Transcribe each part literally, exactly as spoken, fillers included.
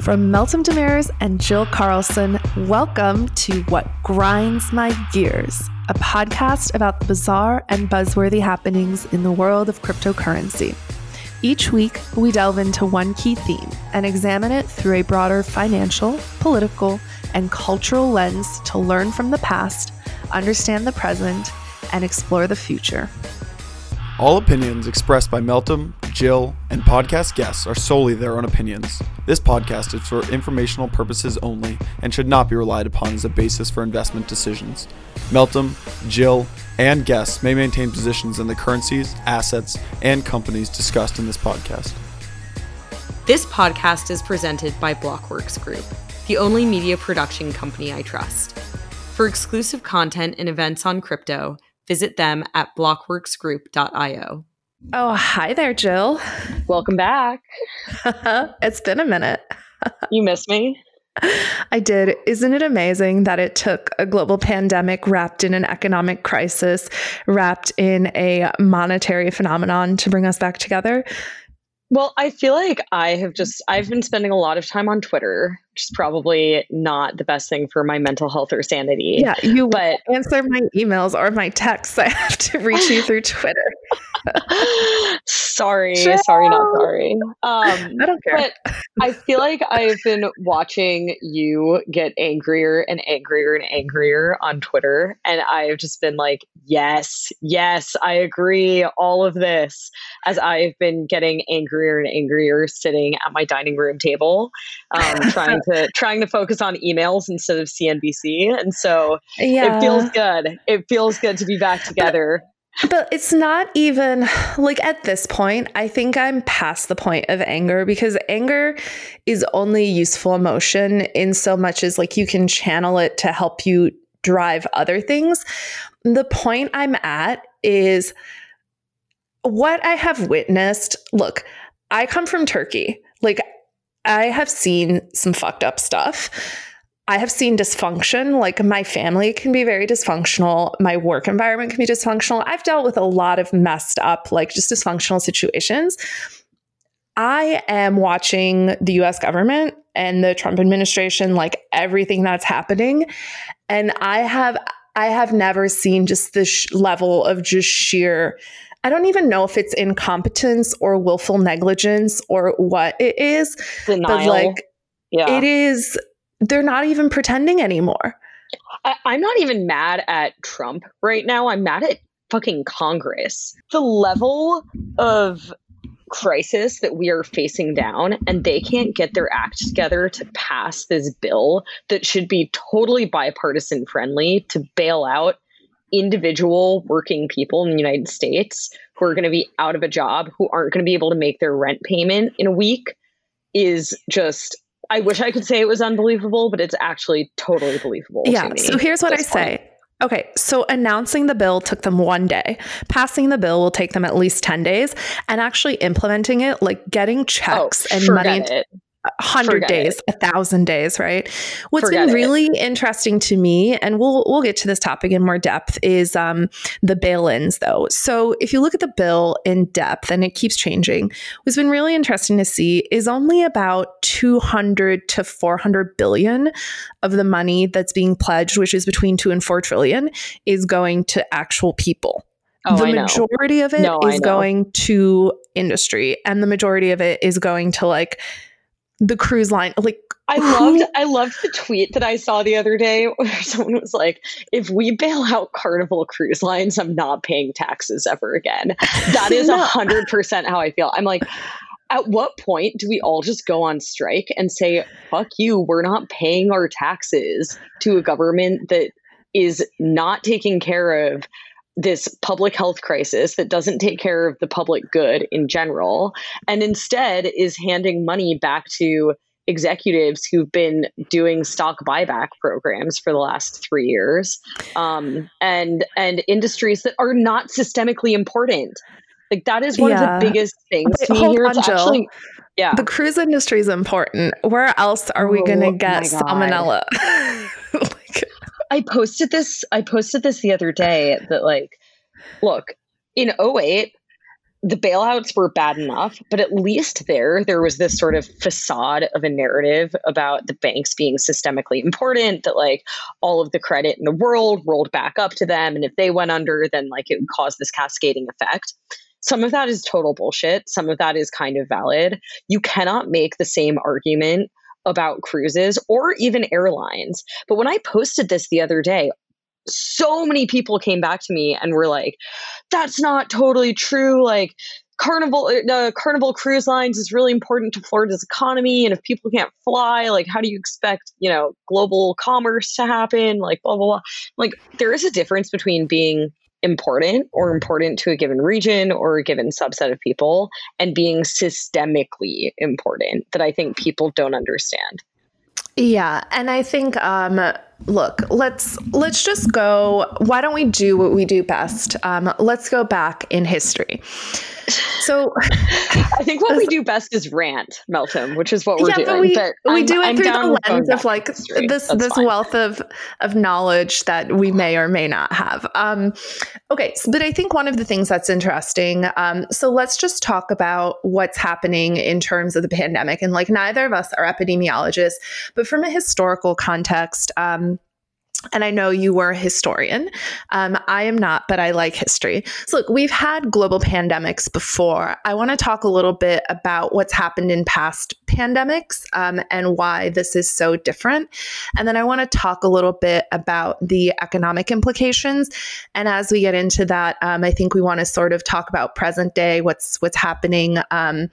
From Meltem Demers and Jill Carlson, welcome to What Grinds My Gears, a podcast about the bizarre and buzzworthy happenings in the world of cryptocurrency. Each week, we delve into one key theme and examine it through a broader financial, political, and cultural lens to learn from the past, understand the present, and explore the future. All opinions expressed by Meltem, Jill, and podcast guests are solely their own opinions. This podcast is for informational purposes only and should not be relied upon as a basis for investment decisions. Meltem, Jill, and guests may maintain positions in the currencies, assets, and companies discussed in this podcast. This podcast is presented by Blockworks Group, the only media production company I trust. For exclusive content and events on crypto, visit them at blockworks group dot io. Oh, hi there, Jill. Welcome back. It's been a minute. You missed me? I did. Isn't it amazing that it took a global pandemic wrapped in an economic crisis, wrapped in a monetary phenomenon to bring us back together? Well, I feel like I have just, I've been spending a lot of time on Twitter, which is probably not the best thing for my mental health or sanity. Yeah, you but, won't answer my emails or my texts. I have to reach you through Twitter. sorry, Jill. sorry, not sorry. Um, I don't care. But I feel like I've been watching you get angrier and angrier and angrier on Twitter. And I've just been like, yes, yes, I agree. All of this, as I've been getting angrier and angrier sitting at my dining room table, um, trying to trying to focus on emails instead of C N B C. And so yeah. It feels good. It feels good to be back together. But, but it's not even like at this point, I think I'm past the point of anger, because anger is only useful emotion in so much as like you can channel it to help you drive other things. The point I'm at is what I have witnessed. Look, I come from Turkey. Like, I have seen some fucked up stuff. I have seen dysfunction. Like, my family can be very dysfunctional. My work environment can be dysfunctional. I've dealt with a lot of messed up, like just dysfunctional situations. I am watching the U S government and the Trump administration, like everything that's happening. And I have, I have never seen just this sh- level of just sheer, I don't even know if it's incompetence or willful negligence or what it is. Denial. But like, yeah. It is, they're not even pretending anymore. I, I'm not even mad at Trump right now. I'm mad at fucking Congress. The level of crisis that we are facing down, and they can't get their act together to pass this bill that should be totally bipartisan friendly to bail out individual working people in the United States who are going to be out of a job, who aren't going to be able to make their rent payment in a week, is just, I wish I could say it was unbelievable, but it's actually totally believable. Yeah. To me, so here's what I point. say. Okay, so announcing the bill took them one day. Passing the bill will take them at least ten days. And actually implementing it, like getting checks oh, and money, into one hundred days, one thousand days, right? What's forget been really it. Interesting to me, and we'll we'll get to this topic in more depth, is um, the bail-ins, though. So if you look at the bill in depth, and it keeps changing, what's been really interesting to see is only about two hundred to four hundred billion of the money that's being pledged, which is between two and four trillion, is going to actual people. Oh, the I majority know. of it no, is going to industry, and the majority of it is going to like the cruise line. Like, I loved I loved the tweet that I saw the other day where someone was like, if we bail out Carnival Cruise Lines, I'm not paying taxes ever again. That is one hundred percent how I feel. I'm like, at what point do we all just go on strike and say, fuck you, we're not paying our taxes to a government that is not taking care of this public health crisis, that doesn't take care of the public good in general, and instead is handing money back to executives who've been doing stock buyback programs for the last three years, um, and and industries that are not systemically important. Like, that is one yeah. of the biggest things. But to me here, on, it's Jill. Actually, yeah, the cruise industry is important. Where else are oh, we going to get salmonella? Like, I posted this, I posted this the other day that, like, look, in oh eight, the bailouts were bad enough, but at least there, there was this sort of facade of a narrative about the banks being systemically important, that like all of the credit in the world rolled back up to them. And if they went under, then like it would cause this cascading effect. Some of that is total bullshit. Some of that is kind of valid. You cannot make the same argument about cruises or even airlines. But when I posted this the other day, so many people came back to me and were like, that's not totally true. Like Carnival, uh, Carnival Cruise Lines is really important to Florida's economy. And if people can't fly, like, how do you expect, you know, global commerce to happen? Like, blah, blah, blah. Like, there is a difference between being important or important to a given region or a given subset of people and being systemically important that I think people don't understand. Yeah. And I think, um, look, let's, let's just go, why don't we do what we do best? Um, let's go back in history. So I think what we do best is rant, Meltem, which is what we're yeah, doing. But we, but we do it I'm through the lens of like history. this, That's this fine. wealth of, of knowledge that we may or may not have. Um, okay. So, but I think one of the things that's interesting, um, so let's just talk about what's happening in terms of the pandemic. And like, neither of us are epidemiologists, but from a historical context, um, and I know you were a historian. Um, I am not, but I like history. So look, we've had global pandemics before. I want to talk a little bit about what's happened in past pandemics um, and why this is so different. And then I want to talk a little bit about the economic implications. And as we get into that, um, I think we want to sort of talk about present day, what's what's happening um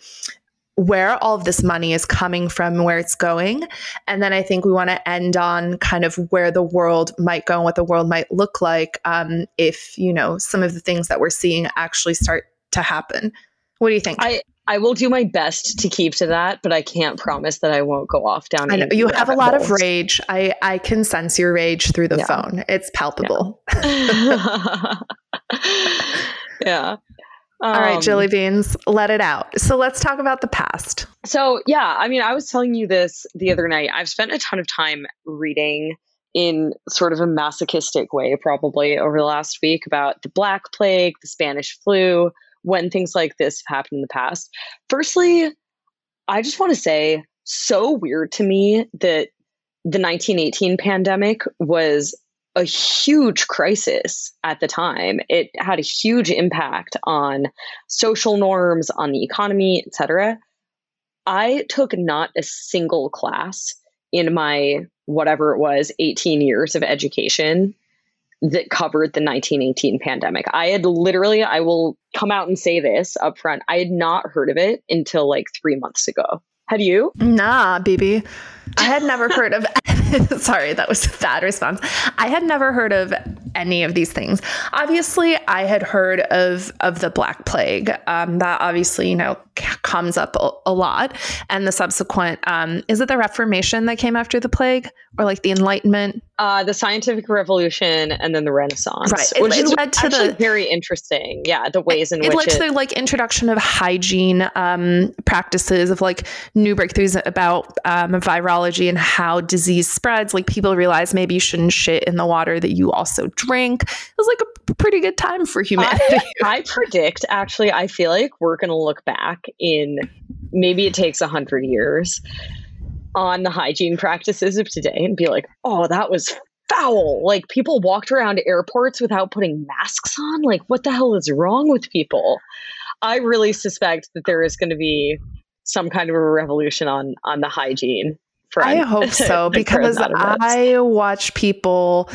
where all of this money is coming from, where it's going. And then I think we want to end on kind of where the world might go and what the world might look like um, if, you know, some of the things that we're seeing actually start to happen. What do you think? I, I will do my best to keep to that, but I can't promise that I won't go off down. I know you have a lot of rage. I, I can sense your rage through the yeah. phone. It's palpable. Yeah. yeah. Um, All right, Jelly Beans, let it out. So let's talk about the past. So yeah, I mean, I was telling you this the other night. I've spent a ton of time reading in sort of a masochistic way, probably over the last week, about the Black Plague, the Spanish flu, when things like this have happened in the past. Firstly, I just want to say, so weird to me that the nineteen eighteen pandemic was a huge crisis at the time. It had a huge impact on social norms, on the economy, et cetera. I took not a single class in my, whatever it was, eighteen years of education that covered the nineteen eighteen pandemic. I had literally, I will come out and say this up front, I had not heard of it until like three months ago. Had you? Nah, B B. I had never heard of Sorry, that was a bad response. I had never heard of any of these things. Obviously, I had heard of of the Black Plague. Um, that obviously, you know, c- comes up a, a lot. And the subsequent, um, is it the Reformation that came after the plague? Or like the Enlightenment? Uh, the Scientific Revolution and then the Renaissance. Right. It, which it is led to actually the, very interesting. Yeah, the ways in it, which it... led to the like, introduction of hygiene um, practices, of like new breakthroughs about um, virology and how disease spreads. Like people realize maybe you shouldn't shit in the water that you also drink. It was like a pretty good time for humanity. I, I predict, actually, I feel like we're going to look back in maybe it takes one hundred years on the hygiene practices of today and be like, oh, that was foul. Like people walked around airports without putting masks on. Like what the hell is wrong with people? I really suspect that there is going to be some kind of a revolution on, on the hygiene front. I hope so, because I watch people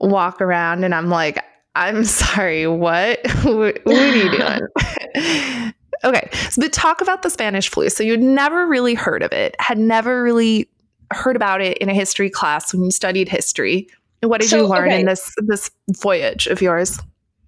walk around and I'm like, I'm sorry, what? what, what are you doing? Okay, so but talk about the Spanish flu. So you'd never really heard of it, had never really heard about it in a history class when you studied history. And what did so, you learn okay. in this this voyage of yours?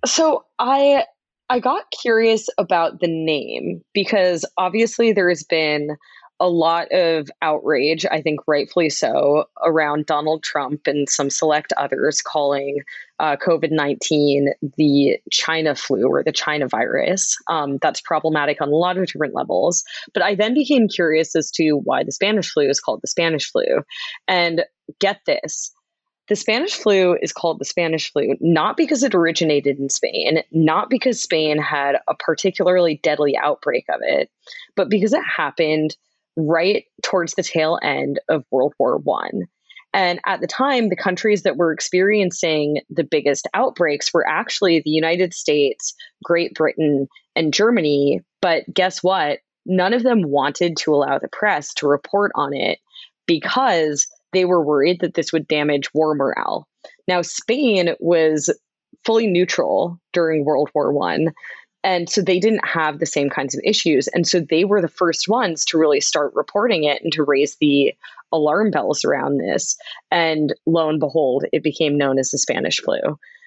So I I got curious about the name because obviously there has been a lot of outrage, I think rightfully so, around Donald Trump and some select others calling uh, COVID nineteen the China flu or the China virus. Um, that's problematic on a lot of different levels. But I then became curious as to why the Spanish flu is called the Spanish flu. And get this, The Spanish flu is called the Spanish flu, not because it originated in Spain, not because Spain had a particularly deadly outbreak of it, but because it happened right towards the tail end of World War One. And at the time, the countries that were experiencing the biggest outbreaks were actually the United States, Great Britain, and Germany. But guess what? None of them wanted to allow the press to report on it because they were worried that this would damage war morale. Now, Spain was fully neutral during World War One, and so they didn't have the same kinds of issues. And so they were the first ones to really start reporting it and to raise the alarm bells around this. And lo and behold, it became known as the Spanish flu.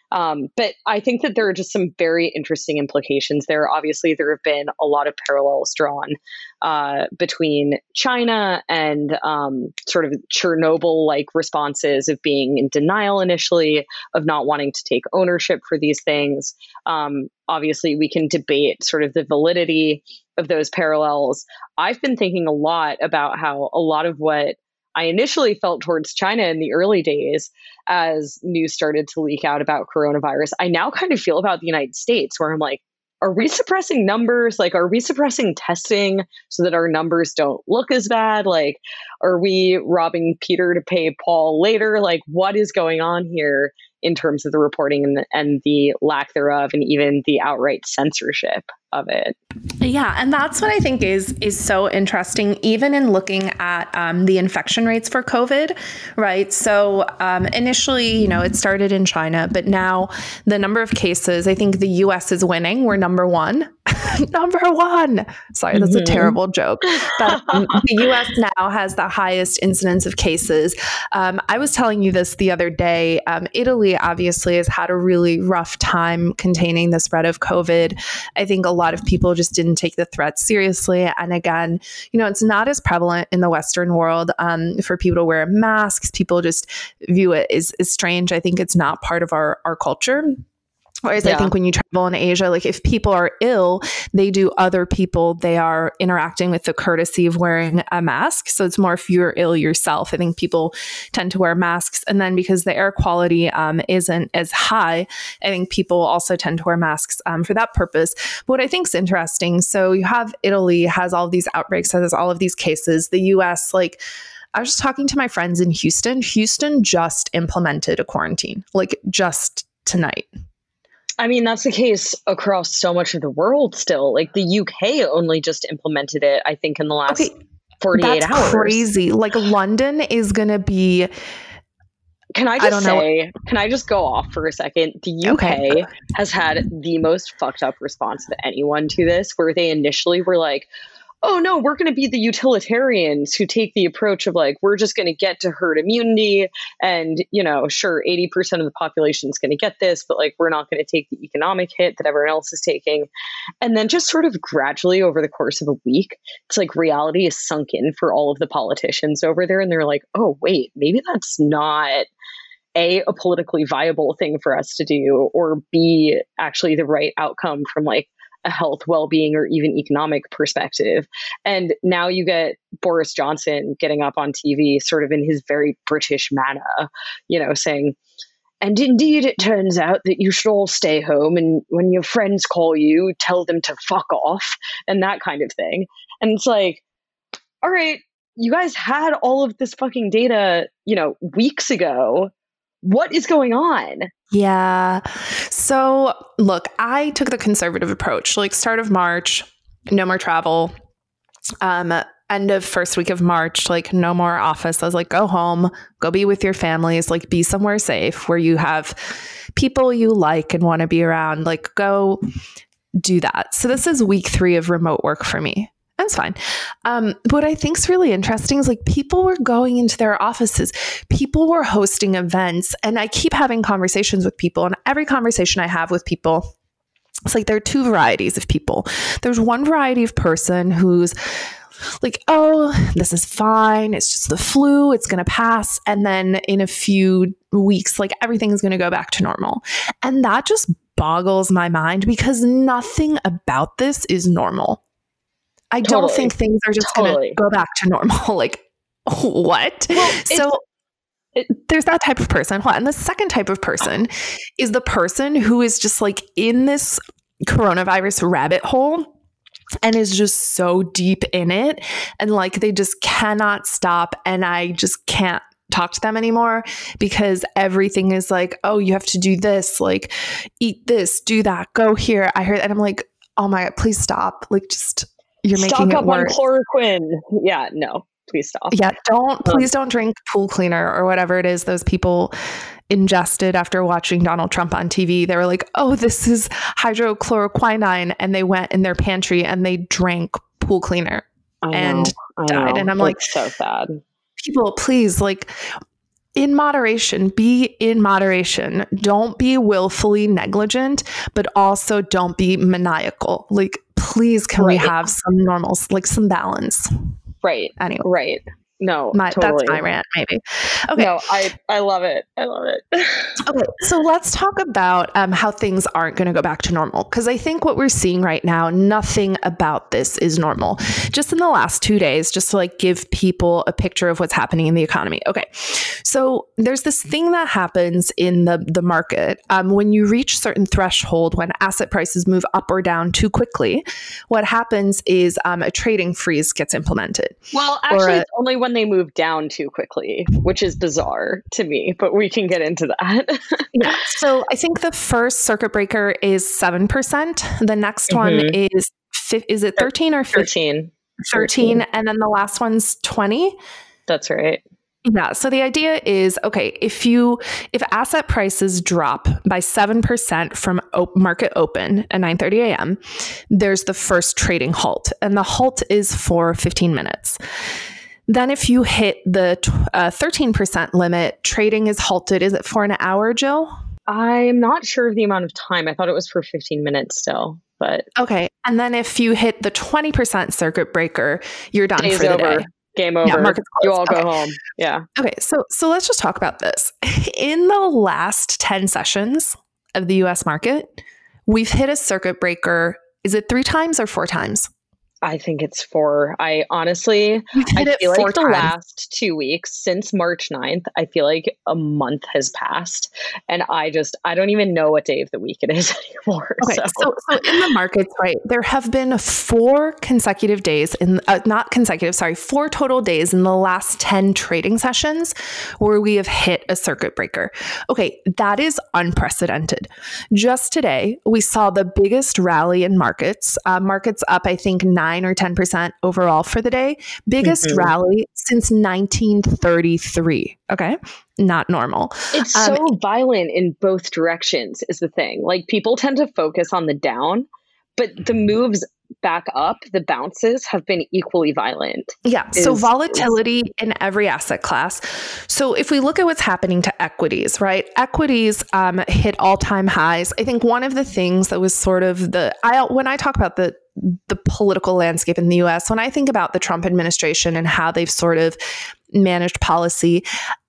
Um, but I think that there are just some very interesting implications there. Obviously, there have been a lot of parallels drawn uh, between China and um, sort of Chernobyl-like responses of being in denial initially, of not wanting to take ownership for these things. Um, obviously, we can debate sort of the validity of those parallels. I've been thinking a lot about how a lot of what I initially felt towards China in the early days as news started to leak out about coronavirus, I now kind of feel about the United States, where I'm like, are we suppressing numbers? Like, are we suppressing testing so that our numbers don't look as bad? Like, are we robbing Peter to pay Paul later? Like, what is going on here in terms of the reporting and the, and the lack thereof, and even the outright censorship of it? Yeah. And that's what I think is is so interesting, even in looking at um, the infection rates for COVID, right? So um, initially, you know, it started in China, but now the number of cases, I think the U S is winning. We're number one. number one. Sorry, that's mm-hmm. a terrible joke. But um, the U S now has the highest incidence of cases. Um, I was telling you this the other day. Um, Italy obviously has had a really rough time containing the spread of COVID. I think a lot of people just didn't take the threat seriously. And again, you know, it's not as prevalent in the Western world um, for people to wear masks. People just view it as, as strange. I think it's not part of our, our culture. Whereas yeah. I think when you travel in Asia, like if people are ill, they do other people, they are interacting with the courtesy of wearing a mask. So it's more if you're ill yourself. I think people tend to wear masks. And then because the air quality um, isn't as high, I think people also tend to wear masks um, for that purpose. But what I think is interesting, so you have Italy has all of these outbreaks, has all of these cases. The U S, like, I was just talking to my friends in Houston. Houston just implemented a quarantine, like just tonight. I mean, that's the case across so much of the world still. Like the U K only just implemented it, I think, in the last okay, forty-eight that's hours. Crazy. Like London is going to be... Can I just I don't say, know. Can I just go off for a second? The U K okay. has had the most fucked up response of anyone to this, where they initially were like, oh no, we're going to be the utilitarians who take the approach of like, we're just going to get to herd immunity. And, you know, sure, eighty percent of the population is going to get this, but like, we're not going to take the economic hit that everyone else is taking. And then just sort of gradually over the course of a week, it's like reality is sunk in for all of the politicians over there. And they're like, oh, wait, maybe that's not A, a politically viable thing for us to do, or B, actually the right outcome from like a health, well-being, or even economic perspective. And now you get Boris Johnson getting up on T V, sort of in his very British manner, you know, saying, and indeed, it turns out that you should all stay home. And when your friends call you, tell them to fuck off, and that kind of thing. And it's like, all right, you guys had all of this fucking data, you know, weeks ago. What is going on? Yeah. So look, I took the conservative approach, like start of March, no more travel. Um, end of first week of March, like no more office. I was like, go home, go be with your families, like be somewhere safe where you have people you like and want to be around, like go do that. So this is week three of remote work for me. That's fine. Um, what I think is really interesting is like people were going into their offices, people were hosting events, and I keep having conversations with people, and every conversation I have with people, it's like there are two varieties of people. There's one variety of person who's like, oh, this is fine. It's just the flu. It's going to pass. And then in a few weeks, like everything is going to go back to normal. And that just boggles my mind because nothing about this is normal. I totally. don't think things are just totally. going to go back to normal. Like, what? Well, so There's that type of person. And the second type of person is the person who is just like in this coronavirus rabbit hole and is just so deep in it. And like, they just cannot stop. And I just can't talk to them anymore because everything is like, oh, you have to do this, like eat this, do that, go here. I heard, and I'm like, oh my God, please stop. Like, just, you're Stock making it worse. Stock up on chloroquine. Yeah, no. Please stop. Yeah, don't, please don't drink pool cleaner or whatever it is those people ingested after watching Donald Trump on T V. They were like, oh, this is hydrochloroquinine. And they went in their pantry and they drank pool cleaner I and know, died. Know. And I'm like, it's so sad. People, please, like, in moderation, be in moderation. Don't be willfully negligent, but also don't be maniacal. Like, please, can right. we have some normals, like some balance? Right. Anyway. Right. No, my, totally. That's my rant, maybe. Okay. No, I, I love it. I love it. Okay. So let's talk about um, how things aren't going to go back to normal. Because I think what we're seeing right now, nothing about this is normal. Just in the last two days, just to like give people a picture of what's happening in the economy. Okay. So there's this thing that happens in the, the market. Um, when you reach certain threshold, when asset prices move up or down too quickly, what happens is um, a trading freeze gets implemented. Well, actually, a, it's only when When they move down too quickly, which is bizarre to me, but we can get into that. Yeah. So I think the first circuit breaker is seven percent. The next mm-hmm. one is, is it thirteen or fifteen? thirteen. thirteen. And then the last one's twenty. That's right. Yeah. So the idea is, okay, if you, if asset prices drop by seven percent from op- market open at nine thirty a.m., there's the first trading halt, and the halt is for fifteen minutes. Then if you hit the uh, thirteen percent limit, trading is halted. Is it for an hour, Jill? I'm not sure of the amount of time. I thought it was for fifteen minutes still, but... Okay. And then if you hit the twenty percent circuit breaker, you're done Day's for the over. day. Game over. Yeah, you all okay. go home. Yeah. Okay. So, so let's just talk about this. In the last ten sessions of the U S market, we've hit a circuit breaker. Is it three times or four times? I think it's four. I honestly, I feel like the last two weeks since March ninth, I feel like a month has passed, and I just, I don't even know what day of the week it is anymore. Okay, so, so, so in the markets, right, there have been four consecutive days in, uh, not consecutive, sorry, four total days in the last ten trading sessions where we have hit a circuit breaker. Okay. That is unprecedented. Just today, we saw the biggest rally in markets, uh, markets up, I think, nine or ten percent overall for the day. Biggest mm-hmm. rally since nineteen thirty-three. Okay. Not normal. It's um, so violent in both directions is the thing. Like, people tend to focus on the down, but the moves back up, the bounces have been equally violent. Yeah. Is, so volatility is- in every asset class. So if we look at what's happening to equities, right? Equities um, hit all-time highs. I think one of the things that was sort of the, I, when I talk about the the political landscape in the U S, when I think about the Trump administration and how they've sort of managed policy,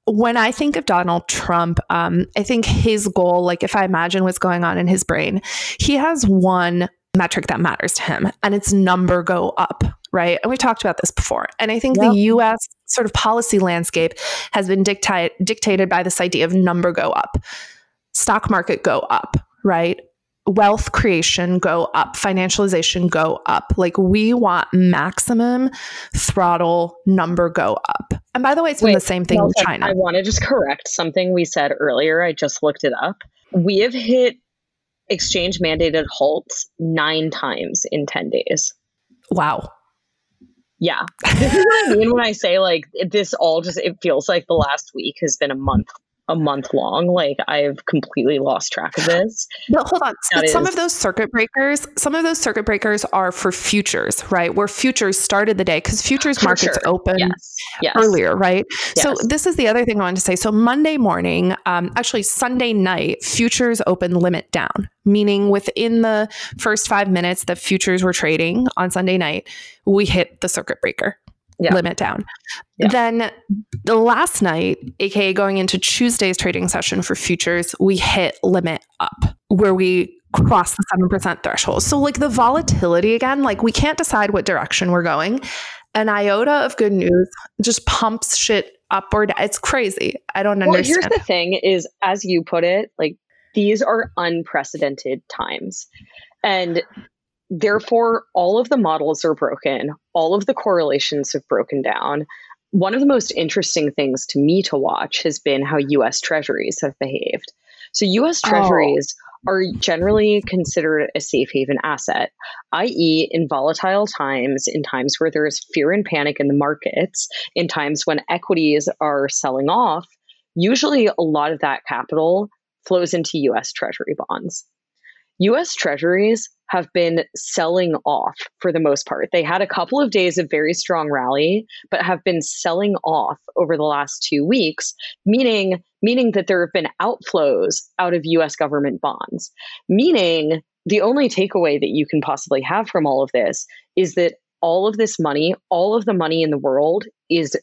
when I think of Donald Trump, um, I think his goal, like if I imagine what's going on in his brain, he has one metric that matters to him, and it's number go up, right? And we talked about this before. And I think yep. the U S sort of policy landscape has been dicti- dictated by this idea of number go up, stock market go up, right? Wealth creation go up, financialization go up. Like, we want maximum throttle number go up. And by the way, it's been Wait, the same thing in China. I want to just correct something we said earlier. I just looked it up. We have hit exchange mandated halts nine times in ten days. Wow. Yeah. This is what I mean when I say like this all just, it feels like the last week has been a month a month long. Like, I've completely lost track of this. But hold on. So some is- of those circuit breakers, some of those circuit breakers are for futures, right? Where futures started the day, because futures for markets sure. open yes. Yes. earlier, right? Yes. So this is the other thing I wanted to say. So Monday morning, um, actually Sunday night, futures open limit down, meaning within the first five minutes that futures were trading on Sunday night, we hit the circuit breaker. Yeah. Limit down. Yeah. Then the last night, aka going into Tuesday's trading session for futures, we hit limit up where we crossed the seven percent threshold. So like the volatility again, like we can't decide what direction we're going. An iota of good news just pumps shit up or down. It's crazy. I don't well, understand. Here's the thing is, as you put it, like, these are unprecedented times. And therefore, all of the models are broken. All of the correlations have broken down. One of the most interesting things to me to watch has been how U S treasuries have behaved. So U S treasuries oh. are generally considered a safe haven asset, that is in volatile times, in times where there is fear and panic in the markets, in times when equities are selling off, usually a lot of that capital flows into U S treasury bonds. U S treasuries have been selling off for the most part. They had a couple of days of very strong rally, but have been selling off over the last two weeks, meaning, meaning that there have been outflows out of U S government bonds, meaning the only takeaway that you can possibly have from all of this is that all of this money, all of the money in the world is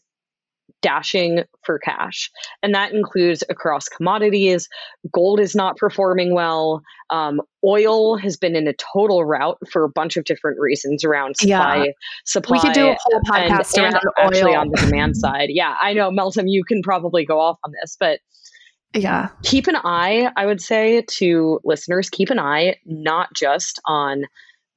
dashing for cash. And that includes across commodities. Gold is not performing well. Um, oil has been in a total rout for a bunch of different reasons around supply. Yeah. supply we could do a whole podcast and, around and oil. Actually on the demand side. Yeah, I know, Meltem, you can probably go off on this, but yeah, keep an eye, I would say to listeners, keep an eye not just on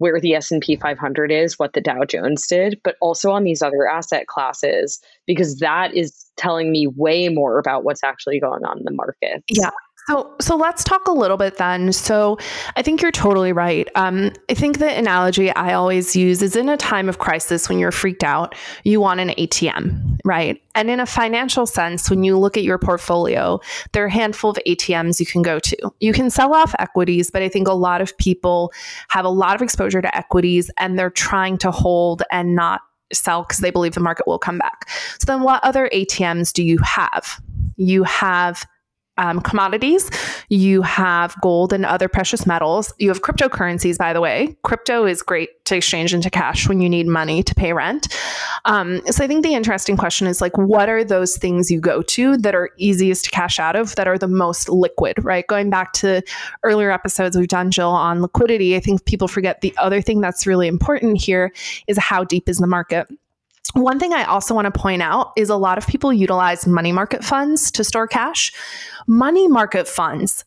where the S and P five hundred is, what the Dow Jones did, but also on these other asset classes, because that is telling me way more about what's actually going on in the market. Yeah. So, so let's talk a little bit then. So I think you're totally right. Um, I think the analogy I always use is in a time of crisis, when you're freaked out, you want an A T M, right? And in a financial sense, when you look at your portfolio, there are a handful of A T Ms you can go to. You can sell off equities, but I think a lot of people have a lot of exposure to equities and they're trying to hold and not sell because they believe the market will come back. So then what other A T Ms do you have? You have Um, commodities, you have gold and other precious metals, you have cryptocurrencies, by the way. Crypto is great to exchange into cash when you need money to pay rent. Um, so I think the interesting question is like, what are those things you go to that are easiest to cash out of, that are the most liquid, right? Going back to earlier episodes we've done, Jill, on liquidity, I think people forget the other thing that's really important here is how deep is the market. One thing I also want to point out is a lot of people utilize money market funds to store cash. Money market funds,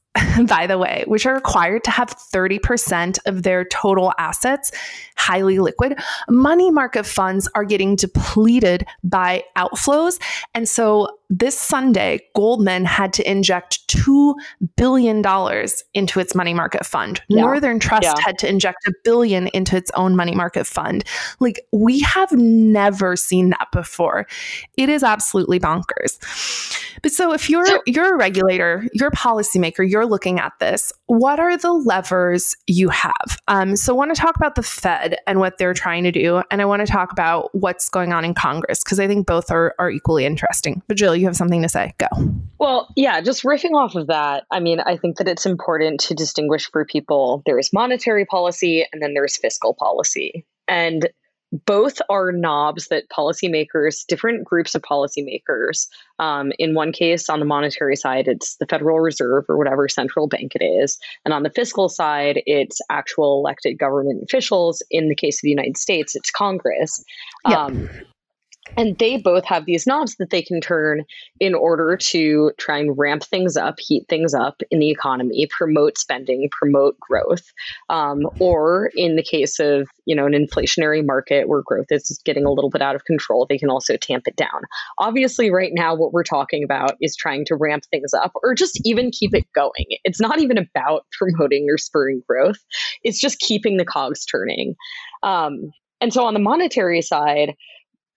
by the way, which are required to have thirty percent of their total assets highly liquid, money market funds are getting depleted by outflows. And so this Sunday, Goldman had to inject two billion dollars into its money market fund. Yeah. Northern Trust yeah. had to inject a billion into its own money market fund. Like, we have never seen that before. It is absolutely bonkers. But so if you're, so- you're a regulator, you're a policymaker, you're looking at this, what are the levers you have? Um, so I want to talk about the Fed and what they're trying to do. And I want to talk about what's going on in Congress, because I think both are, are equally interesting. But Jill, you have something to say. Go. Well, yeah, just riffing off of that. I mean, I think that it's important to distinguish for people, there is monetary policy and then there's fiscal policy. And both are knobs that policymakers, different groups of policymakers, um, in one case on the monetary side, it's the Federal Reserve or whatever central bank it is. And on the fiscal side, it's actual elected government officials. In the case of the United States, it's Congress. Yep. Um, and they both have these knobs that they can turn in order to try and ramp things up, heat things up in the economy, promote spending, promote growth. Um, or in the case of, you know, an inflationary market where growth is getting a little bit out of control, they can also tamp it down. Obviously, right now, what we're talking about is trying to ramp things up or just even keep it going. It's not even about promoting or spurring growth. It's just keeping the cogs turning. Um, and so on the monetary side,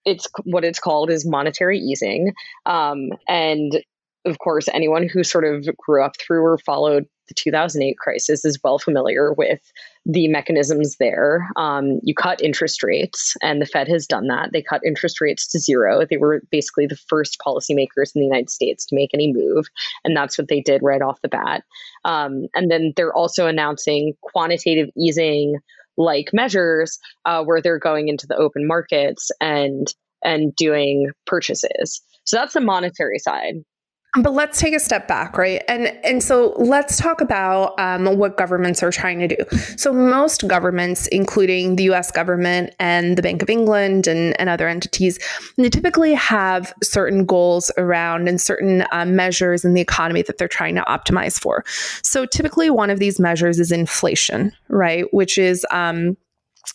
it's what it's called is monetary easing. Um, and of course, anyone who sort of grew up through or followed the two thousand eight crisis is well familiar with the mechanisms there. Um, you cut interest rates, and the Fed has done that. They cut interest rates to zero. They were basically the first policymakers in the United States to make any move. And that's what they did right off the bat. Um, and then they're also announcing quantitative easing like measures uh, where they're going into the open markets and and doing purchases. So that's the monetary side. But let's take a step back, right? And and so let's talk about um, what governments are trying to do. So most governments, including the U S government and the Bank of England and, and other entities, they typically have certain goals around and certain uh, measures in the economy that they're trying to optimize for. So typically one of these measures is inflation, right? Which is... Um,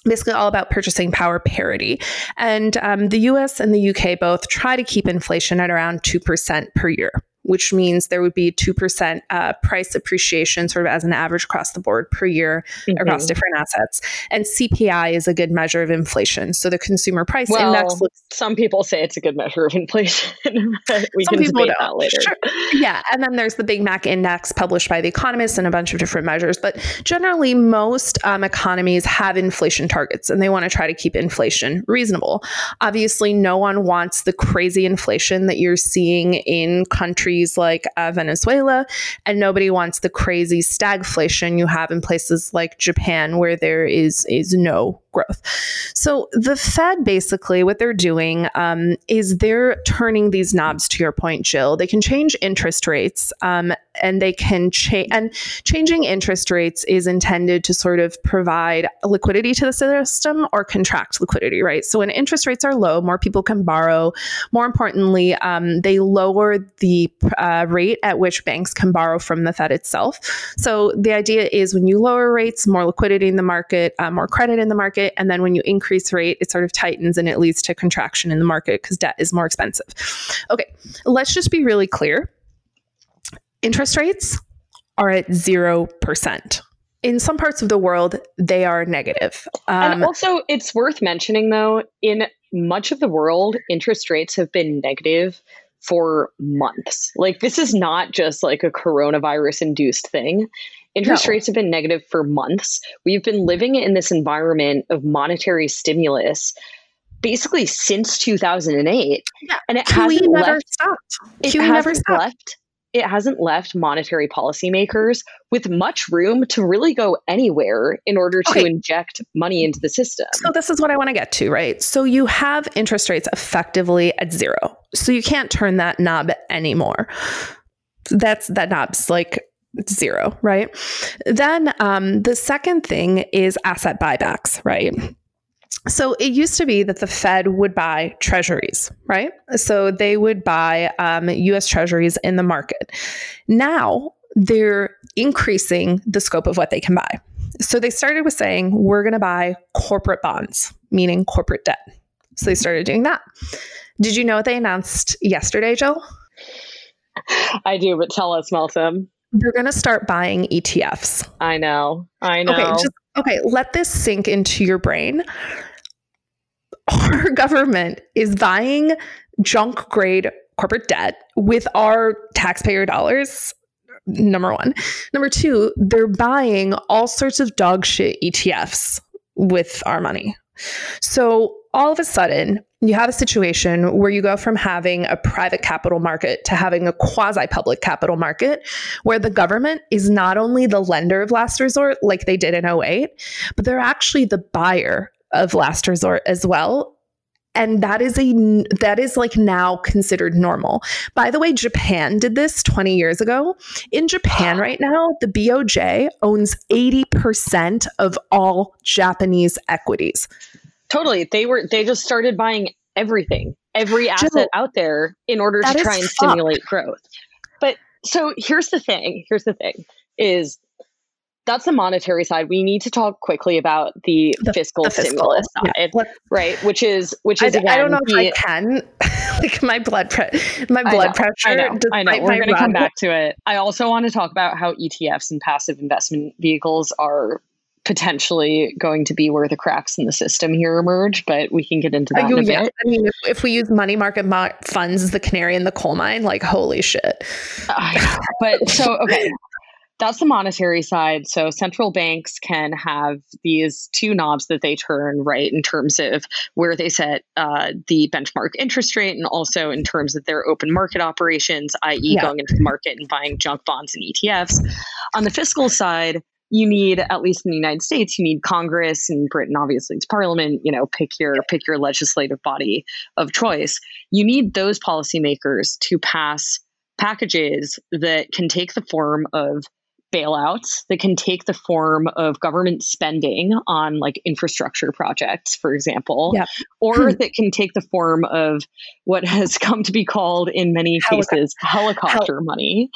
basically all about purchasing power parity. And um, the U S and the U K both try to keep inflation at around two percent per year, which means there would be two percent uh, price appreciation sort of as an average across the board per year mm-hmm. across different assets. And C P I is a good measure of inflation. So the consumer price well, index looks... Some people say it's a good measure of inflation. we some can people debate don't. That later. Sure. Yeah. And then there's the Big Mac Index published by The Economist and a bunch of different measures. But generally, most um, economies have inflation targets and they want to try to keep inflation reasonable. Obviously, no one wants the crazy inflation that you're seeing in countries like uh, Venezuela, and nobody wants the crazy stagflation you have in places like Japan where there is is no growth. So the Fed, basically what they're doing um, is they're turning these knobs, to your point, Jill. They can change interest rates um, and they can change, and changing interest rates is intended to sort of provide liquidity to the system or contract liquidity, right? So when interest rates are low, more people can borrow. More importantly, um, they lower the uh, rate at which banks can borrow from the Fed itself. So the idea is when you lower rates, more liquidity in the market, uh, more credit in the market. And then when you increase rate, it sort of tightens and it leads to contraction in the market because debt is more expensive. Okay, let's just be really clear. Interest rates are at zero percent. In some parts of the world, they are negative. Um, and also, it's worth mentioning, though, in much of the world, interest rates have been negative for months. Like, this is not just like a coronavirus-induced thing. Interest no. rates have been negative for months. We've been living in this environment of monetary stimulus basically since two thousand eight. Yeah. And it Q E hasn't never left, stopped. It Q E hasn't never stopped. Left. It hasn't left monetary policymakers with much room to really go anywhere in order to okay. inject money into the system. So this is what I want to get to, right? So you have interest rates effectively at zero. So you can't turn that knob anymore. That's that knob's like zero, right? Then um, the second thing is asset buybacks, right? So it used to be that the Fed would buy treasuries, right? So they would buy um, U S treasuries in the market. Now they're increasing the scope of what they can buy. So they started with saying, we're going to buy corporate bonds, meaning corporate debt. So they started doing that. Did you know what they announced yesterday, Jill? I do, but tell us, Meltem. They're going to start buying E T Fs. I know. I know. Okay, just, okay, let this sink into your brain. Our government is buying junk grade corporate debt with our taxpayer dollars. Number one. Number two, they're buying all sorts of dog shit E T Fs with our money. So all of a sudden, you have a situation where you go from having a private capital market to having a quasi-public capital market where the government is not only the lender of last resort like they did in oh eight, but they're actually the buyer of last resort as well. And that is a that is like now considered normal. By the way, Japan did this twenty years ago. In Japan right now, the B O J owns eighty percent of all Japanese equities. Totally. They were, they just started buying everything, every asset Jill, out there in order to try and fucked. stimulate growth. But so here's the thing, here's the thing is that's the monetary side. We need to talk quickly about the, the fiscal the stimulus fiscal. side, yeah. right? Which is, which is, I, again, I don't know the, if I can, like my blood, pre- my blood I know, pressure. I know, I know. We're going to come back to it. I also want to talk about how E T Fs and passive investment vehicles are potentially going to be where the cracks in the system here emerge, but we can get into that oh, in a yeah. bit. I mean, if, if we use money market mo- funds as the canary in the coal mine, like, holy shit. Uh, but so, okay, that's the monetary side. So central banks can have these two knobs that they turn, right, in terms of where they set uh, the benchmark interest rate and also in terms of their open market operations, that is yeah. going into the market and buying junk bonds and E T Fs. On the fiscal side, you need, at least in the United States, you need Congress, and Britain, obviously, it's Parliament, you know, pick your pick your legislative body of choice. You need those policymakers to pass packages that can take the form of bailouts, that can take the form of government spending on like infrastructure projects, for example, yep. or that can take the form of what has come to be called in many Helico- cases helicopter Hel- money,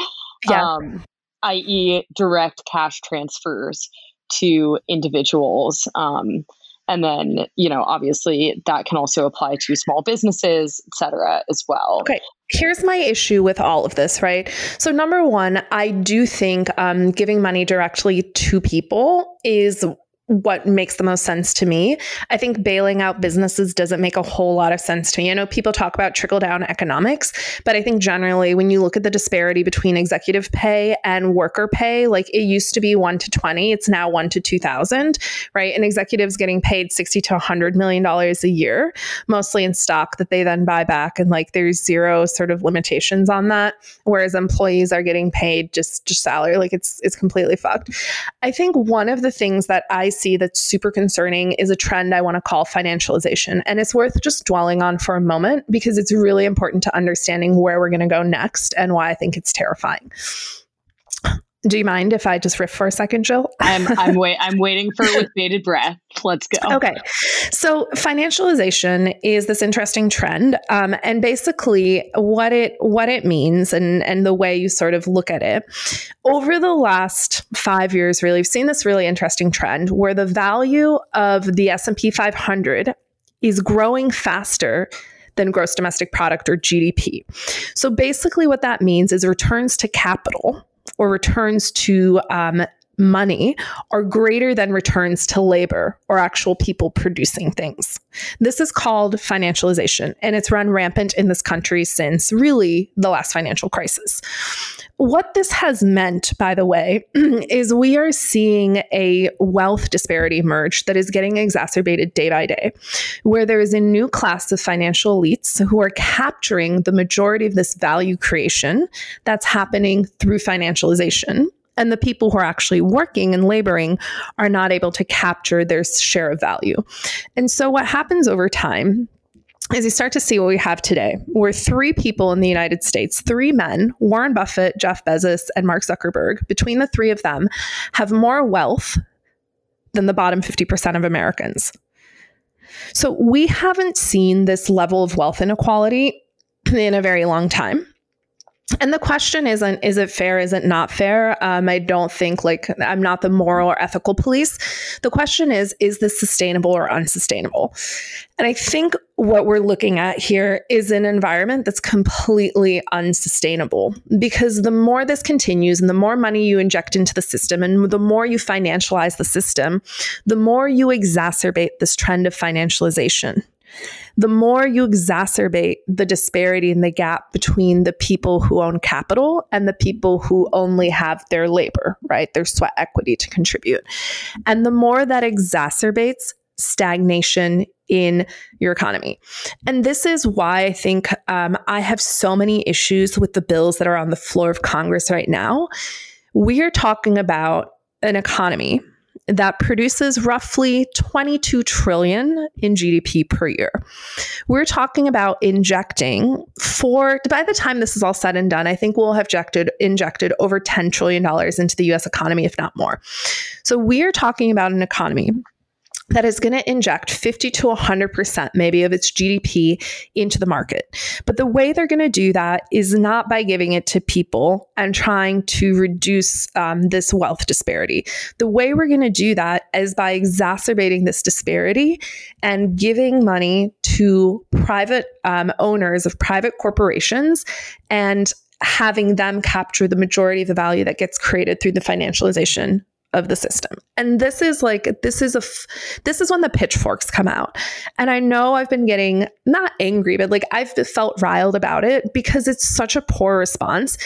yeah. um, that is direct cash transfers to individuals. Um, and then, you know, obviously that can also apply to small businesses, et cetera, as well. Okay. Here's my issue with all of this, right? So number one, I do think um, giving money directly to people is what makes the most sense to me. I think bailing out businesses doesn't make a whole lot of sense to me. I know people talk about trickle-down economics, but I think generally when you look at the disparity between executive pay and worker pay, like it used to be one to twenty, it's now one to two thousand, right? And executives getting paid sixty to one hundred million dollars a year, mostly in stock that they then buy back. And like there's zero sort of limitations on that. Whereas employees are getting paid just, just salary. Like it's, it's completely fucked. I think one of the things that I see that's super concerning is a trend I want to call financialization. And it's worth just dwelling on for a moment because it's really important to understanding where we're going to go next and why I think it's terrifying. Do you mind if I just riff for a second, Jill? I'm I'm wait I'm waiting for it with bated breath. Let's go. Okay. So financialization is this interesting trend. Um, and basically what it what it means and, and the way you sort of look at it. Over the last five years, really, we've seen this really interesting trend where the value of the S and P five hundred is growing faster than gross domestic product or G D P. So basically what that means is returns to capital or returns to um, money are greater than returns to labor or actual people producing things. This is called financialization, and it's run rampant in this country since really the last financial crisis. What this has meant, by the way, is we are seeing a wealth disparity emerge that is getting exacerbated day by day, where there is a new class of financial elites who are capturing the majority of this value creation that's happening through financialization. And the people who are actually working and laboring are not able to capture their share of value. And so what happens over time is you start to see what we have today, where three people in the United States, three men, Warren Buffett, Jeff Bezos, and Mark Zuckerberg, between the three of them have more wealth than the bottom fifty percent of Americans. So we haven't seen this level of wealth inequality in a very long time. And the question isn't, is it fair? Is it not fair? Um, I don't think like I'm not the moral or ethical police. The question is, is this sustainable or unsustainable? And I think what we're looking at here is an environment that's completely unsustainable because the more this continues and the more money you inject into the system and the more you financialize the system, the more you exacerbate this trend of financialization. The more you exacerbate the disparity and the gap between the people who own capital and the people who only have their labor, right? Their sweat equity to contribute. And the more that exacerbates stagnation in your economy. And this is why I think um, I have so many issues with the bills that are on the floor of Congress right now. We are talking about an economy that produces roughly twenty-two trillion dollars in G D P per year. We're talking about injecting four, by the time this is all said and done, I think we'll have injected, injected over ten trillion dollars into the U S economy, if not more. So we're talking about an economy that is going to inject fifty to one hundred percent maybe of its G D P into the market. But the way they're going to do that is not by giving it to people and trying to reduce um, this wealth disparity. The way we're going to do that is by exacerbating this disparity and giving money to private um, owners of private corporations and having them capture the majority of the value that gets created through the financialization of the system. And this is like, this is a, f- this is when the pitchforks come out. And I know I've been getting not angry, but like I've felt riled about it because it's such a poor response.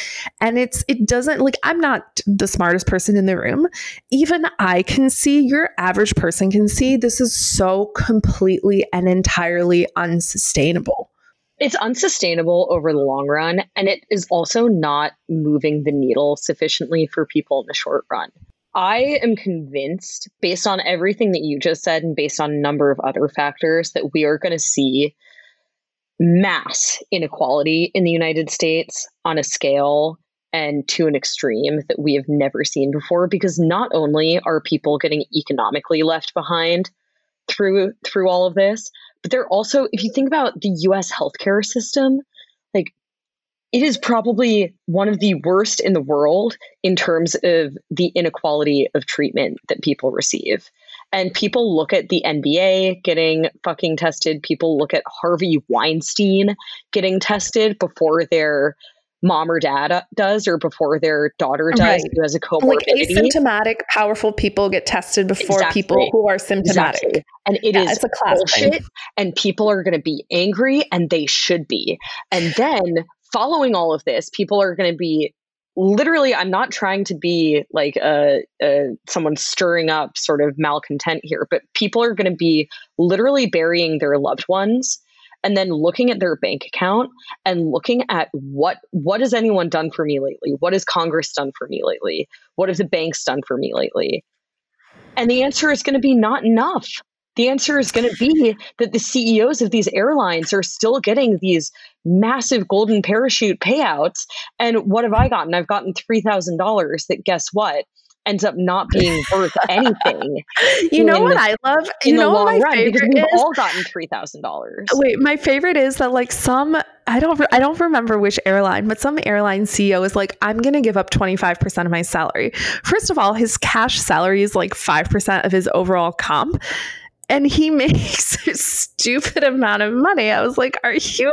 And it's, it doesn't like, I'm not the smartest person in the room. Even I can see, your average person can see this is so completely and entirely unsustainable. It's unsustainable over the long run. And it is also not moving the needle sufficiently for people in the short run. I am convinced, based on everything that you just said and based on a number of other factors, that we are going to see mass inequality in the United States on a scale and to an extreme that we have never seen before, because not only are people getting economically left behind through through all of this, but they're also, if you think about the U S healthcare system, like it is probably one of the worst in the world in terms of the inequality of treatment that people receive. And people look at the N B A getting fucking tested. People look at Harvey Weinstein getting tested before their mom or dad does, or before their daughter does, right, who has a comorbidity. Like asymptomatic, powerful people get tested before exactly. people who are symptomatic. Exactly. And it yeah, is it's a class bullshit thing. And people are going to be angry, and they should be. And then following all of this, people are going to be literally, I'm not trying to be like a, a someone stirring up sort of malcontent here, but people are going to be literally burying their loved ones and then looking at their bank account and looking at what what has anyone done for me lately? What has Congress done for me lately? What have the banks done for me lately? And the answer is going to be not enough. The answer is going to be that the C E Os of these airlines are still getting these massive golden parachute payouts. And what have I gotten? I've gotten three thousand dollars that, guess what, ends up not being worth anything. You know what the, I love? You know what my run, favorite is? We've all gotten three thousand dollars. Wait, my favorite is that like some, I don't, I don't remember which airline, but some airline C E O is like, I'm going to give up twenty-five percent of my salary. First of all, his cash salary is like five percent of his overall comp. And he makes a stupid amount of money. I was like, "Are you,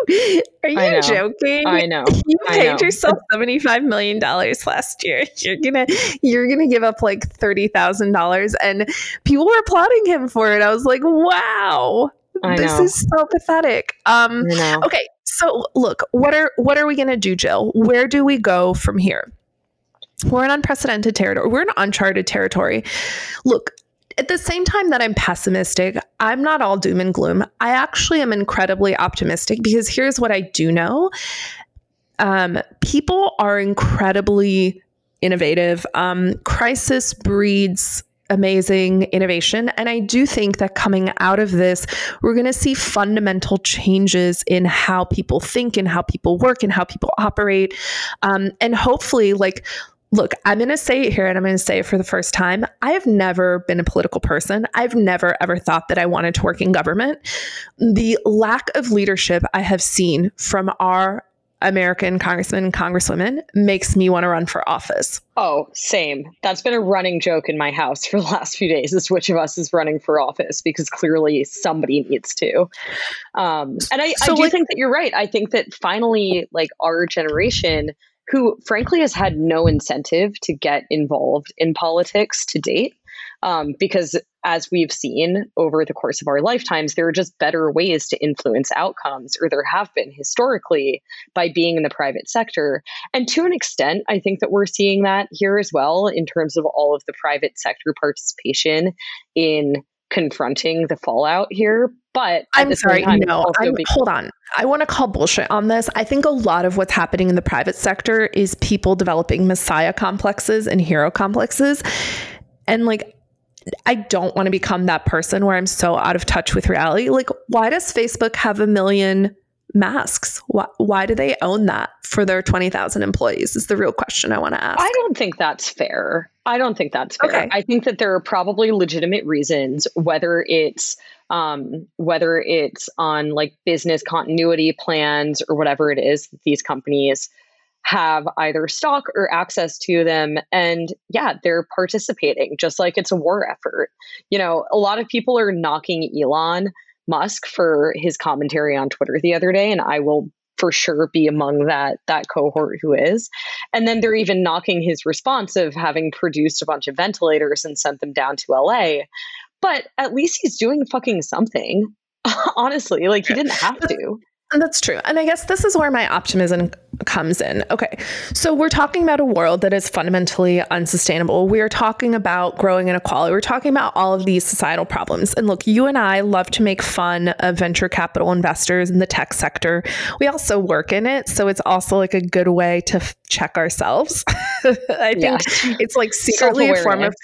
are you I know. joking? I know. You paid I know. yourself seventy-five million dollars last year. You're gonna, you're gonna give up like thirty thousand dollars." And people were applauding him for it. I was like, "Wow, I this know. is so pathetic." Um, okay, so look, what are what are we gonna do, Jill? Where do we go from here? We're in unprecedented territory. We're in uncharted territory. Look. At the same time that I'm pessimistic, I'm not all doom and gloom. I actually am incredibly optimistic, because here's what I do know. Um, people are incredibly innovative. Um, crisis breeds amazing innovation. And I do think that coming out of this, we're going to see fundamental changes in how people think and how people work and how people operate. Um, and hopefully, like, look, I'm going to say it here, and I'm going to say it for the first time. I have never been a political person. I've never, ever thought that I wanted to work in government. The lack of leadership I have seen from our American congressmen and congresswomen makes me want to run for office. Oh, same. That's been a running joke in my house for the last few days, is which of us is running for office, because clearly somebody needs to. Um, and I, so I do like, think that you're right. I think that finally, like, our generation, who frankly has had no incentive to get involved in politics to date. Um, because as we've seen over the course of our lifetimes, there are just better ways to influence outcomes, or there have been historically, by being in the private sector. And to an extent, I think that we're seeing that here as well, in terms of all of the private sector participation in confronting the fallout here. But I'm sorry, no, I'm, hold on. I want to call bullshit on this. I think a lot of what's happening in the private sector is people developing messiah complexes and hero complexes. And like, I don't want to become that person where I'm so out of touch with reality. Like, why does Facebook have a million masks? Why, why do they own that for their twenty thousand employees is the real question I want to ask. I don't think that's fair. I don't think that's fair. Okay. I think that there are probably legitimate reasons, whether it's um, whether it's on like business continuity plans or whatever it is that these companies have either stock or access to them. And yeah, they're participating just like it's a war effort. You know, a lot of people are knocking Elon Musk for his commentary on Twitter the other day, and I will for sure be among that that cohort who is. And then they're even knocking his response of having produced a bunch of ventilators and sent them down to L A. But at least he's doing fucking something. Honestly, like, he didn't have to. That's true. And I guess this is where my optimism comes in. Okay. So we're talking about a world that is fundamentally unsustainable. We're talking about growing inequality. We're talking about all of these societal problems. And look, you and I love to make fun of venture capital investors in the tech sector. We also work in it. So it's also like a good way to f- check ourselves. I yeah. think it's like secretly a form of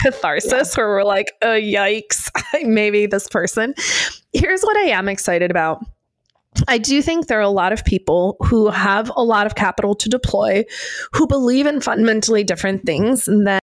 catharsis yeah. where we're like, oh, yikes, maybe this person. Here's what I am excited about. I do think there are a lot of people who have a lot of capital to deploy who believe in fundamentally different things than,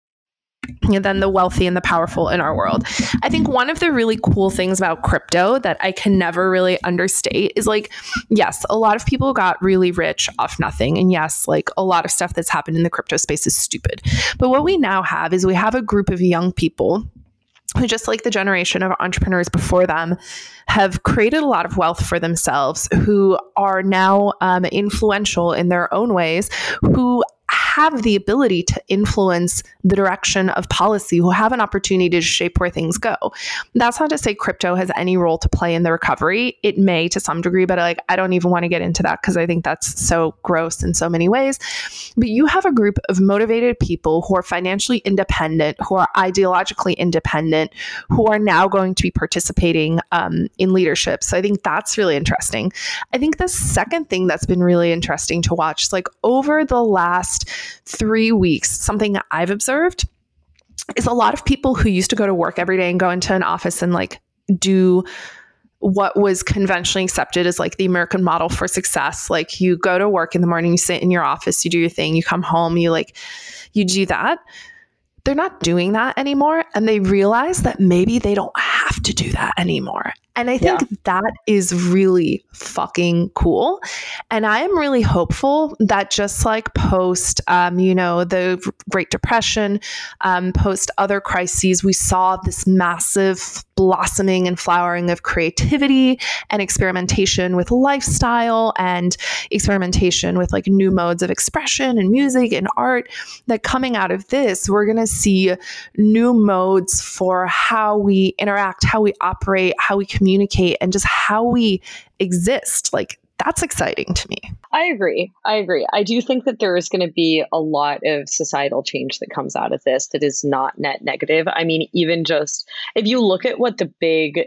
than the wealthy and the powerful in our world. I think one of the really cool things about crypto that I can never really understate is, like, yes, a lot of people got really rich off nothing. And yes, like, a lot of stuff that's happened in the crypto space is stupid. But what we now have is we have a group of young people who, just like the generation of entrepreneurs before them, have created a lot of wealth for themselves, who are now um, influential in their own ways, who have the ability to influence the direction of policy, who have an opportunity to shape where things go. That's not to say crypto has any role to play in the recovery. It may to some degree, but like, I don't even want to get into that because I think that's so gross in so many ways. But you have a group of motivated people who are financially independent, who are ideologically independent, who are now going to be participating um, in leadership. So I think that's really interesting. I think the second thing that's been really interesting to watch is, like, over the last three weeks, something that I've observed is a lot of people who used to go to work every day and go into an office and, like, do what was conventionally accepted as, like, the American model for success. Like, you go to work in the morning, you sit in your office, you do your thing, you come home, you like, you do that. They're not doing that anymore. And they realize that maybe they don't have to do that anymore. And I think yeah. that is really fucking cool. And I am really hopeful that, just like post, um, you know, the Great Depression, um, post other crises, we saw this massive blossoming and flowering of creativity and experimentation with lifestyle and experimentation with, like, new modes of expression and music and art. That coming out of this, we're going to see new modes for how we interact, how we operate, how we communicate. communicate and just how we exist. Like, that's exciting to me. I agree. I agree. I do think that there is going to be a lot of societal change that comes out of this that is not net negative. I mean, even just if you look at what the big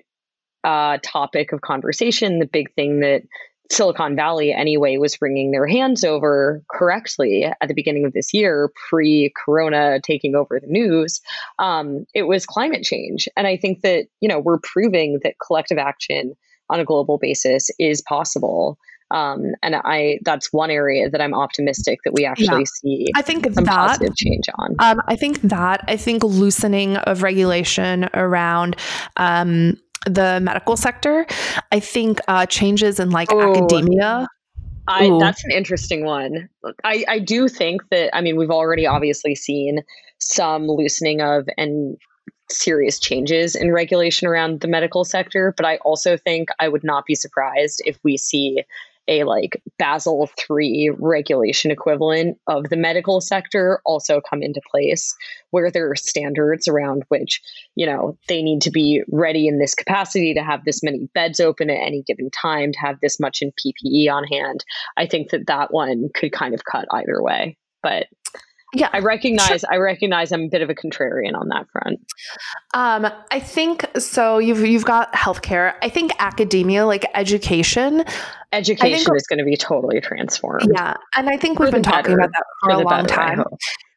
uh, topic of conversation, the big thing that Silicon Valley anyway was wringing their hands over correctly at the beginning of this year, pre-corona taking over the news, um, it was climate change. And I think that, you know, we're proving that collective action on a global basis is possible. Um, and I, that's one area that I'm optimistic that we actually yeah. see I think some that, positive change on. Um, I think that, I think loosening of regulation around, um, the medical sector, I think uh, changes in, like, oh, academia. I, that's an interesting one. I, I do think that, I mean, we've already obviously seen some loosening of and serious changes in regulation around the medical sector. But I also think I would not be surprised if we see a, like, Basel three regulation equivalent of the medical sector also come into place, where there are standards around which, you know, they need to be ready in this capacity to have this many beds open at any given time, to have this much in P P E on hand. I think that that one could kind of cut either way. But yeah, I recognize, sure. I recognize I'm a bit of a contrarian on that front. Um, I think, so you've, you've got healthcare. I think academia, like education, education think, is going to be totally transformed. Yeah. And I think we've been better, talking about that for, for a long better, time.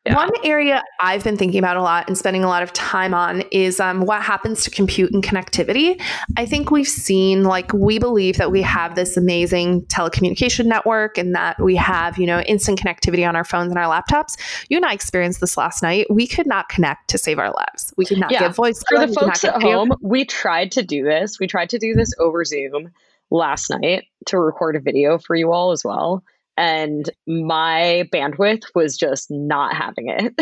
Yeah. One area I've been thinking about a lot and spending a lot of time on is um, what happens to compute and connectivity. I think we've seen, like, we believe that we have this amazing telecommunication network and that we have, you know, instant connectivity on our phones and our laptops. You and I experienced this last night. We could not connect to save our lives. We could not yeah. get voice. For the folks at home, we tried to do this. We tried to do this over Zoom last night to record a video for you all as well. And my bandwidth was just not having it.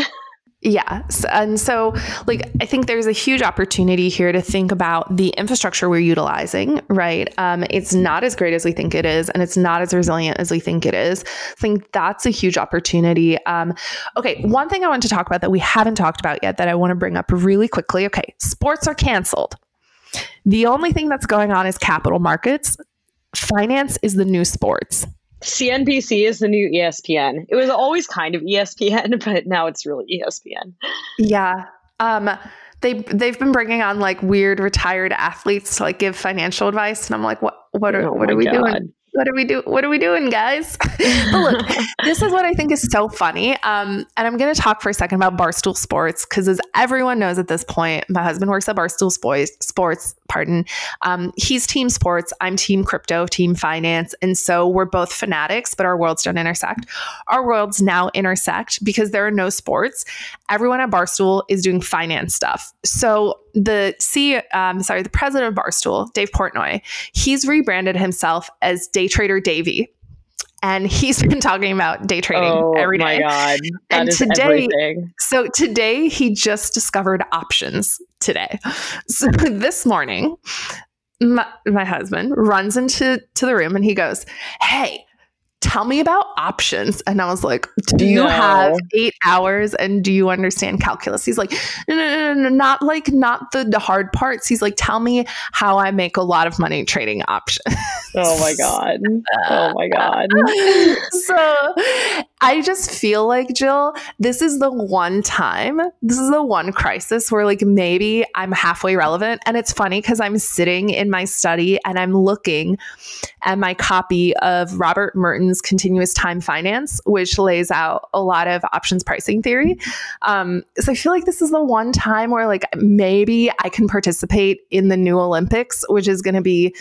Yeah. And so, like, I think there's a huge opportunity here to think about the infrastructure we're utilizing, right? Um, it's not as great as we think it is, and it's not as resilient as we think it is. I think that's a huge opportunity. Um, okay. One thing I want to talk about that we haven't talked about yet that I want to bring up really quickly. Okay. Sports are canceled. The only thing that's going on is capital markets. Finance is the new sports. C N B C is the new E S P N. It was always kind of E S P N, but now it's really E S P N. Yeah. Um, they, they've been bringing on, like, weird retired athletes to, like, give financial advice. And I'm like, what, what are, oh what are we God. doing? What are we doing? What are we doing, guys? But look, this is what I think is so funny. Um, and I'm going to talk for a second about Barstool Sports, because as everyone knows at this point, my husband works at Barstool Sports, pardon. Um, he's team sports. I'm team crypto, team finance. And so we're both fanatics, but our worlds don't intersect. Our worlds now intersect because there are no sports. Everyone at Barstool is doing finance stuff. So the C, um, sorry, the president of Barstool, Dave Portnoy, he's rebranded himself as Day Trader Davey. And he's been talking about day trading oh, every day. Oh my God. That and is today, everything. So today he just discovered options today. So this morning, my, my husband runs into to the room and he goes, "Hey, tell me about options." And I was like, do you no. have eight hours and do you understand calculus? He's like, no, no, no, no, not like, not the, the hard parts. He's like, tell me how I make a lot of money trading options. Oh my God. Oh my God. So I just feel like, Jill, this is the one time, this is the one crisis where like maybe I'm halfway relevant. And it's funny because I'm sitting in my study and I'm looking at my copy of Robert Merton's Continuous Time Finance, which lays out a lot of options pricing theory. Um, so I feel like this is the one time where like maybe I can participate in the new Olympics, which is going to be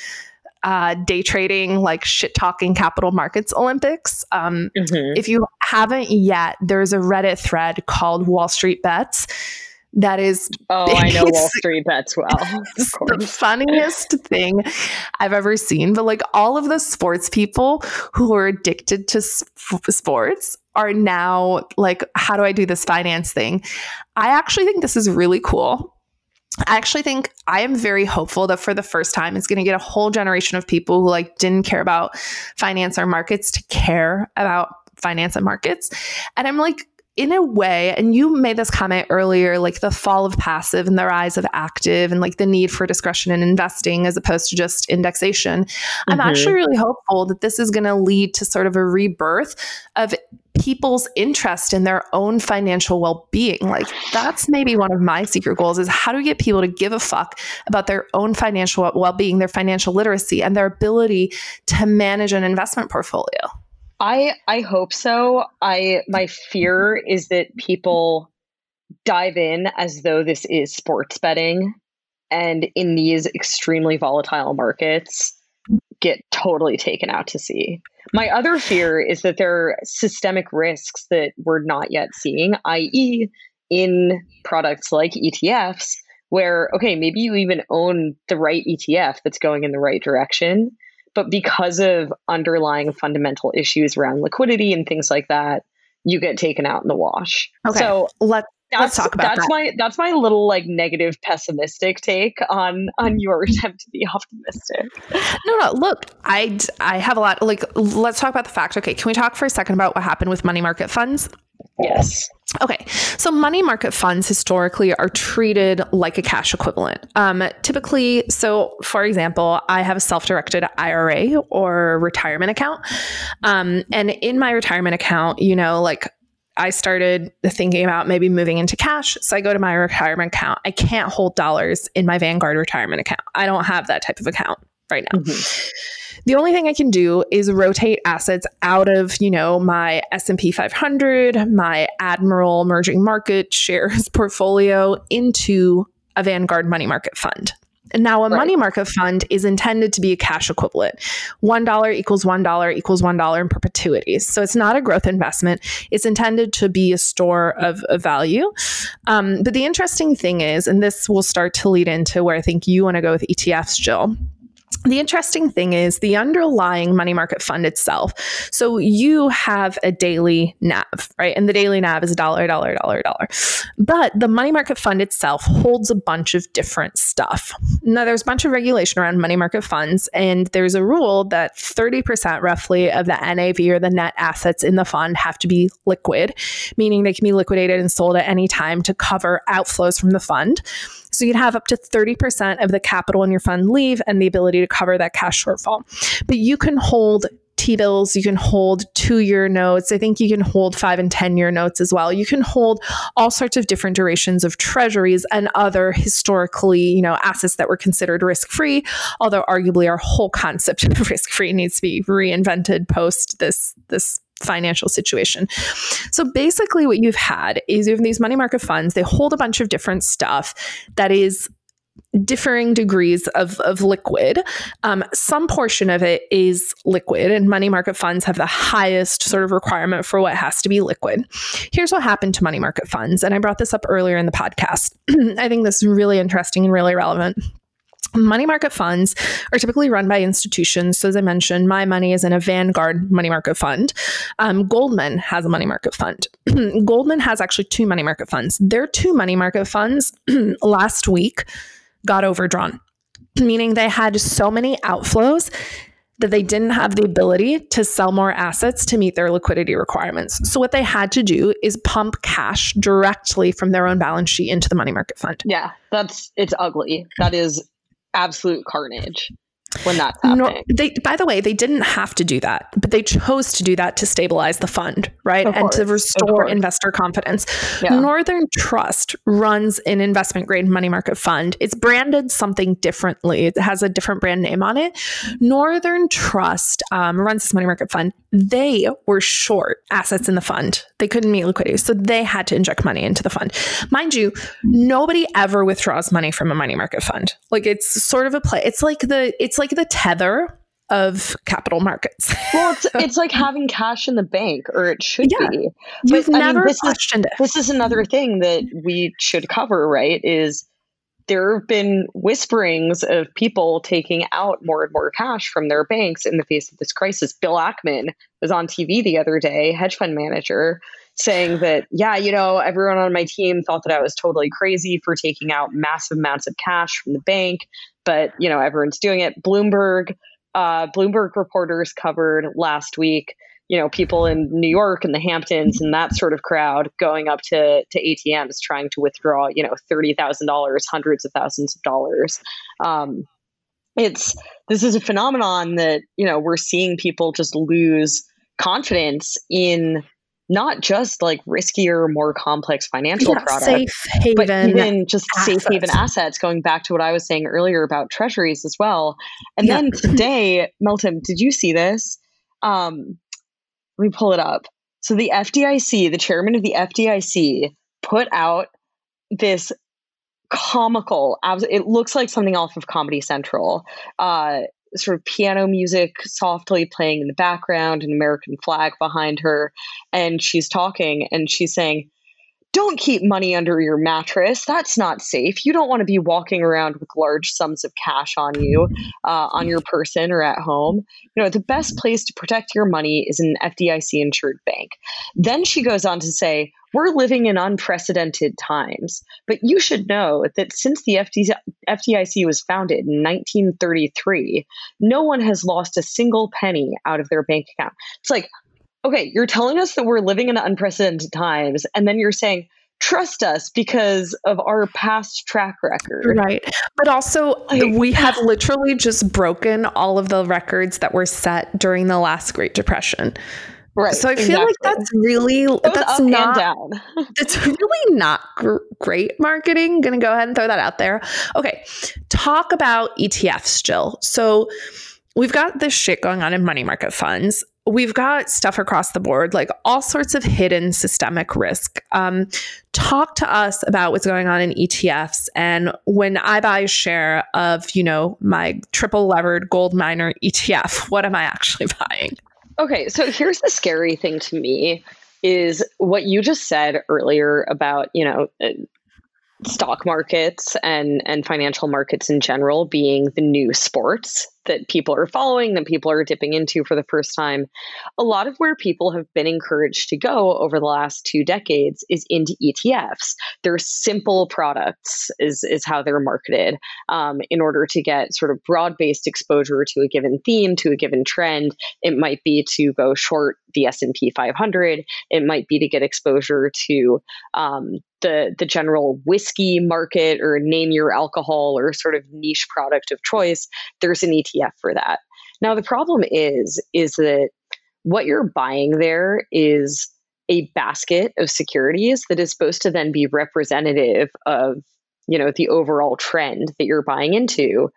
uh, day trading, like shit talking capital markets Olympics. Um, mm-hmm. If you haven't yet, there's a Reddit thread called Wall Street Bets. That is oh, I know Wall Street Bets well. Of course. The funniest thing I've ever seen. But like all of the sports people who are addicted to sp- sports are now like, how do I do this finance thing? I actually think this is really cool. I actually think I am very hopeful that for the first time, it's going to get a whole generation of people who like didn't care about finance or markets to care about finance and markets. And I'm like, in a way, and you made this comment earlier, like the fall of passive and the rise of active and like the need for discretion in investing as opposed to just indexation. Mm-hmm. I'm actually really hopeful that this is going to lead to sort of a rebirth of people's interest in their own financial well-being. Like that's maybe one of my secret goals is how do we get people to give a fuck about their own financial well-being, their financial literacy, and their ability to manage an investment portfolio. I I hope so. I my fear is that people dive in as though this is sports betting and in these extremely volatile markets get totally taken out to sea. My other fear is that there are systemic risks that we're not yet seeing, that is in products like E T Fs where, okay, maybe you even own the right E T F that's going in the right direction. But because of underlying fundamental issues around liquidity and things like that, you get taken out in the wash. Okay. So let's, let's talk about that's that. my that's my little like negative pessimistic take on on your attempt to be optimistic. No, no, look, I I have a lot like let's talk about the fact. Okay, can we talk for a second about what happened with money market funds? Yes. Okay. So money market funds historically are treated like a cash equivalent. Um, typically, so for example, I have a self-directed I R A or retirement account. Um, and in my retirement account, you know, like I started thinking about maybe moving into cash. So I go to my retirement account. I can't hold dollars in my Vanguard retirement account. I don't have that type of account right now. Mm-hmm. The only thing I can do is rotate assets out of, you know, my S and P five hundred, my Admiral Emerging Market Shares portfolio into a Vanguard money market fund. And now a right. money market fund is intended to be a cash equivalent. one dollar equals one dollar equals one dollar in perpetuity. So it's not a growth investment. It's intended to be a store of, of value. Um, but the interesting thing is, and this will start to lead into where I think you want to go with E T Fs, Jill. The interesting thing is the underlying money market fund itself. So you have a daily N A V, right? And the daily N A V is a dollar, dollar, dollar, dollar. But the money market fund itself holds a bunch of different stuff. Now, there's a bunch of regulation around money market funds, and there's a rule that thirty percent roughly of the N A V or the net assets in the fund have to be liquid, meaning they can be liquidated and sold at any time to cover outflows from the fund. So you'd have up to thirty percent of the capital in your fund leave and the ability to cover that cash shortfall. But you can hold T-bills, you can hold two-year notes. I think you can hold five and ten-year notes as well. You can hold all sorts of different durations of treasuries and other historically, you know, assets that were considered risk-free, although arguably our whole concept of risk-free needs to be reinvented post this, this financial situation. So basically what you've had is you have these money market funds. They hold a bunch of different stuff that is differing degrees of, of liquid. Um, some portion of it is liquid, and money market funds have the highest sort of requirement for what has to be liquid. Here's what happened to money market funds. And I brought this up earlier in the podcast. I think this is really interesting and really relevant. Money market funds are typically run by institutions. So as I mentioned, my money is in a Vanguard money market fund. Um, Goldman has a money market fund. Goldman has actually two money market funds. Their two money market funds last week got overdrawn, meaning they had so many outflows that they didn't have the ability to sell more assets to meet their liquidity requirements. So what they had to do is pump cash directly from their own balance sheet into the money market fund. Yeah, that's, it's ugly. That is absolute carnage when that's happening. No, they, by the way, they didn't have to do that, but they chose to do that to stabilize the fund, right? Of and course, to restore investor confidence. Yeah. Northern Trust runs an investment grade money market fund. It's branded something differently. It has a different brand name on it. Northern Trust um, runs this money market fund. They were short assets in the fund. They couldn't meet liquidity, so they had to inject money into the fund. Mind you, nobody ever withdraws money from a money market fund. Like, it's sort of a play. It's like the, it's like Like the tether of capital markets. Well, it's it's like having cash in the bank, or it should yeah. be. But You've I never mean, this questioned is, it. This is another thing that we should cover, right? Is there have been whisperings of people taking out more and more cash from their banks in the face of this crisis. Bill Ackman was on T V the other day, hedge fund manager, saying that, yeah, you know, everyone on my team thought that I was totally crazy for taking out massive amounts of cash from the bank. But, you know, everyone's doing it. Bloomberg, uh, Bloomberg reporters covered last week, you know, people in New York and the Hamptons and that sort of crowd going up to, to A T Ms trying to withdraw, you know, thirty thousand dollars, hundreds of thousands of dollars. Um, it's, this is a phenomenon that, you know, we're seeing people just lose confidence in not just like riskier, more complex financial yeah, products, safe haven but even just assets. safe haven assets, going back to what I was saying earlier about treasuries as well. And yeah. then today, Meltem, did you see this? Um, let me pull it up. So the F D I C, the chairman of the F D I C, put out this comical, it looks like something off of Comedy Central, uh, sort of piano music softly playing in the background, an American flag behind her. And she's talking and she's saying, don't keep money under your mattress. That's not safe. You don't want to be walking around with large sums of cash on you, uh, on your person or at home. You know, the best place to protect your money is an F D I C insured bank. Then she goes on to say, we're living in unprecedented times, but you should know that since the F D I C was founded in nineteen thirty-three, no one has lost a single penny out of their bank account. It's like, okay, you're telling us that we're living in unprecedented times, and then you're saying, trust us because of our past track record. Right. But also, like, we have literally just broken all of the records that were set during the last Great Depression. Right. So I exactly. feel like that's really, that's not, down. That's really not gr- great marketing. Going to go ahead and throw that out there. Okay. Talk about E T Fs, Jill. So we've got this shit going on in money market funds. We've got stuff across the board, like all sorts of hidden systemic risk. Um, talk to us about what's going on in E T Fs. And when I buy a share of, you know, my triple levered gold miner E T F, what am I actually buying? Okay, so here's the scary thing to me is what you just said earlier about, you know, stock markets and, and financial markets in general being the new sports that people are following, that people are dipping into for the first time. A lot of where people have been encouraged to go over the last two decades is into E T Fs. They're simple products is, is how they're marketed um, in order to get sort of broad-based exposure to a given theme, to a given trend. It might be to go short the S and P five hundred. It might be to get exposure to um, the, the general whiskey market or name your alcohol or sort of niche product of choice. There's an E T F for that. Now, the problem is, is that what you're buying there is a basket of securities that is supposed to then be representative of, you know, the overall trend that you're buying into.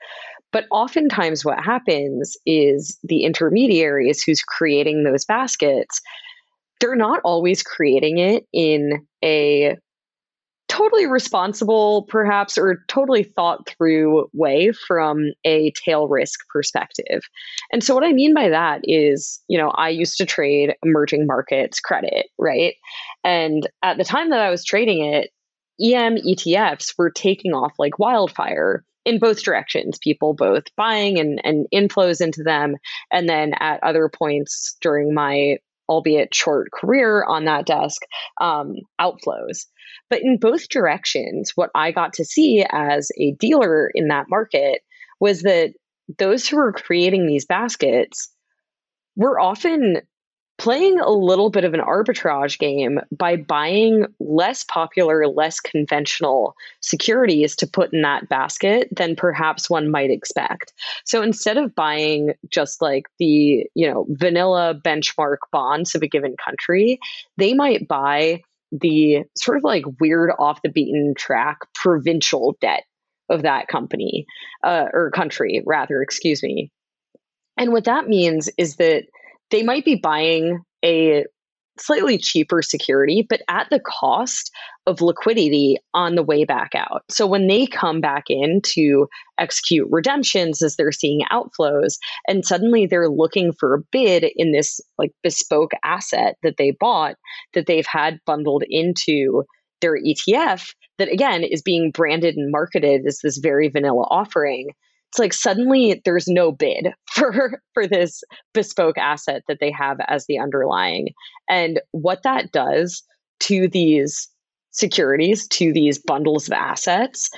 But oftentimes what happens is the intermediaries who's creating those baskets, they're not always creating it in a totally responsible, perhaps, or totally thought through way from a tail risk perspective. And so what I mean by that is, you know, I used to trade emerging markets credit, right? And at the time that I was trading it, E M E T Fs were taking off like wildfire in both directions, people both buying and, and inflows into them. And then at other points during my, albeit short, career on that desk, um, outflows. But in both directions, what I got to see as a dealer in that market was that those who were creating these baskets were often playing a little bit of an arbitrage game by buying less popular, less conventional securities to put in that basket than perhaps one might expect. So instead of buying just like the, you know, vanilla benchmark bonds of a given country, they might buy the sort of like weird off the beaten track provincial debt of that company uh, or country rather, excuse me. And what that means is that they might be buying a slightly cheaper security, but at the cost of liquidity on the way back out. So when they come back in to execute redemptions as they're seeing outflows, and suddenly they're looking for a bid in this like bespoke asset that they bought, that they've had bundled into their E T F, that again is being branded and marketed as this very vanilla offering. It's like suddenly there's no bid for, for this bespoke asset that they have as the underlying. And what that does to these securities, to these bundles of assets,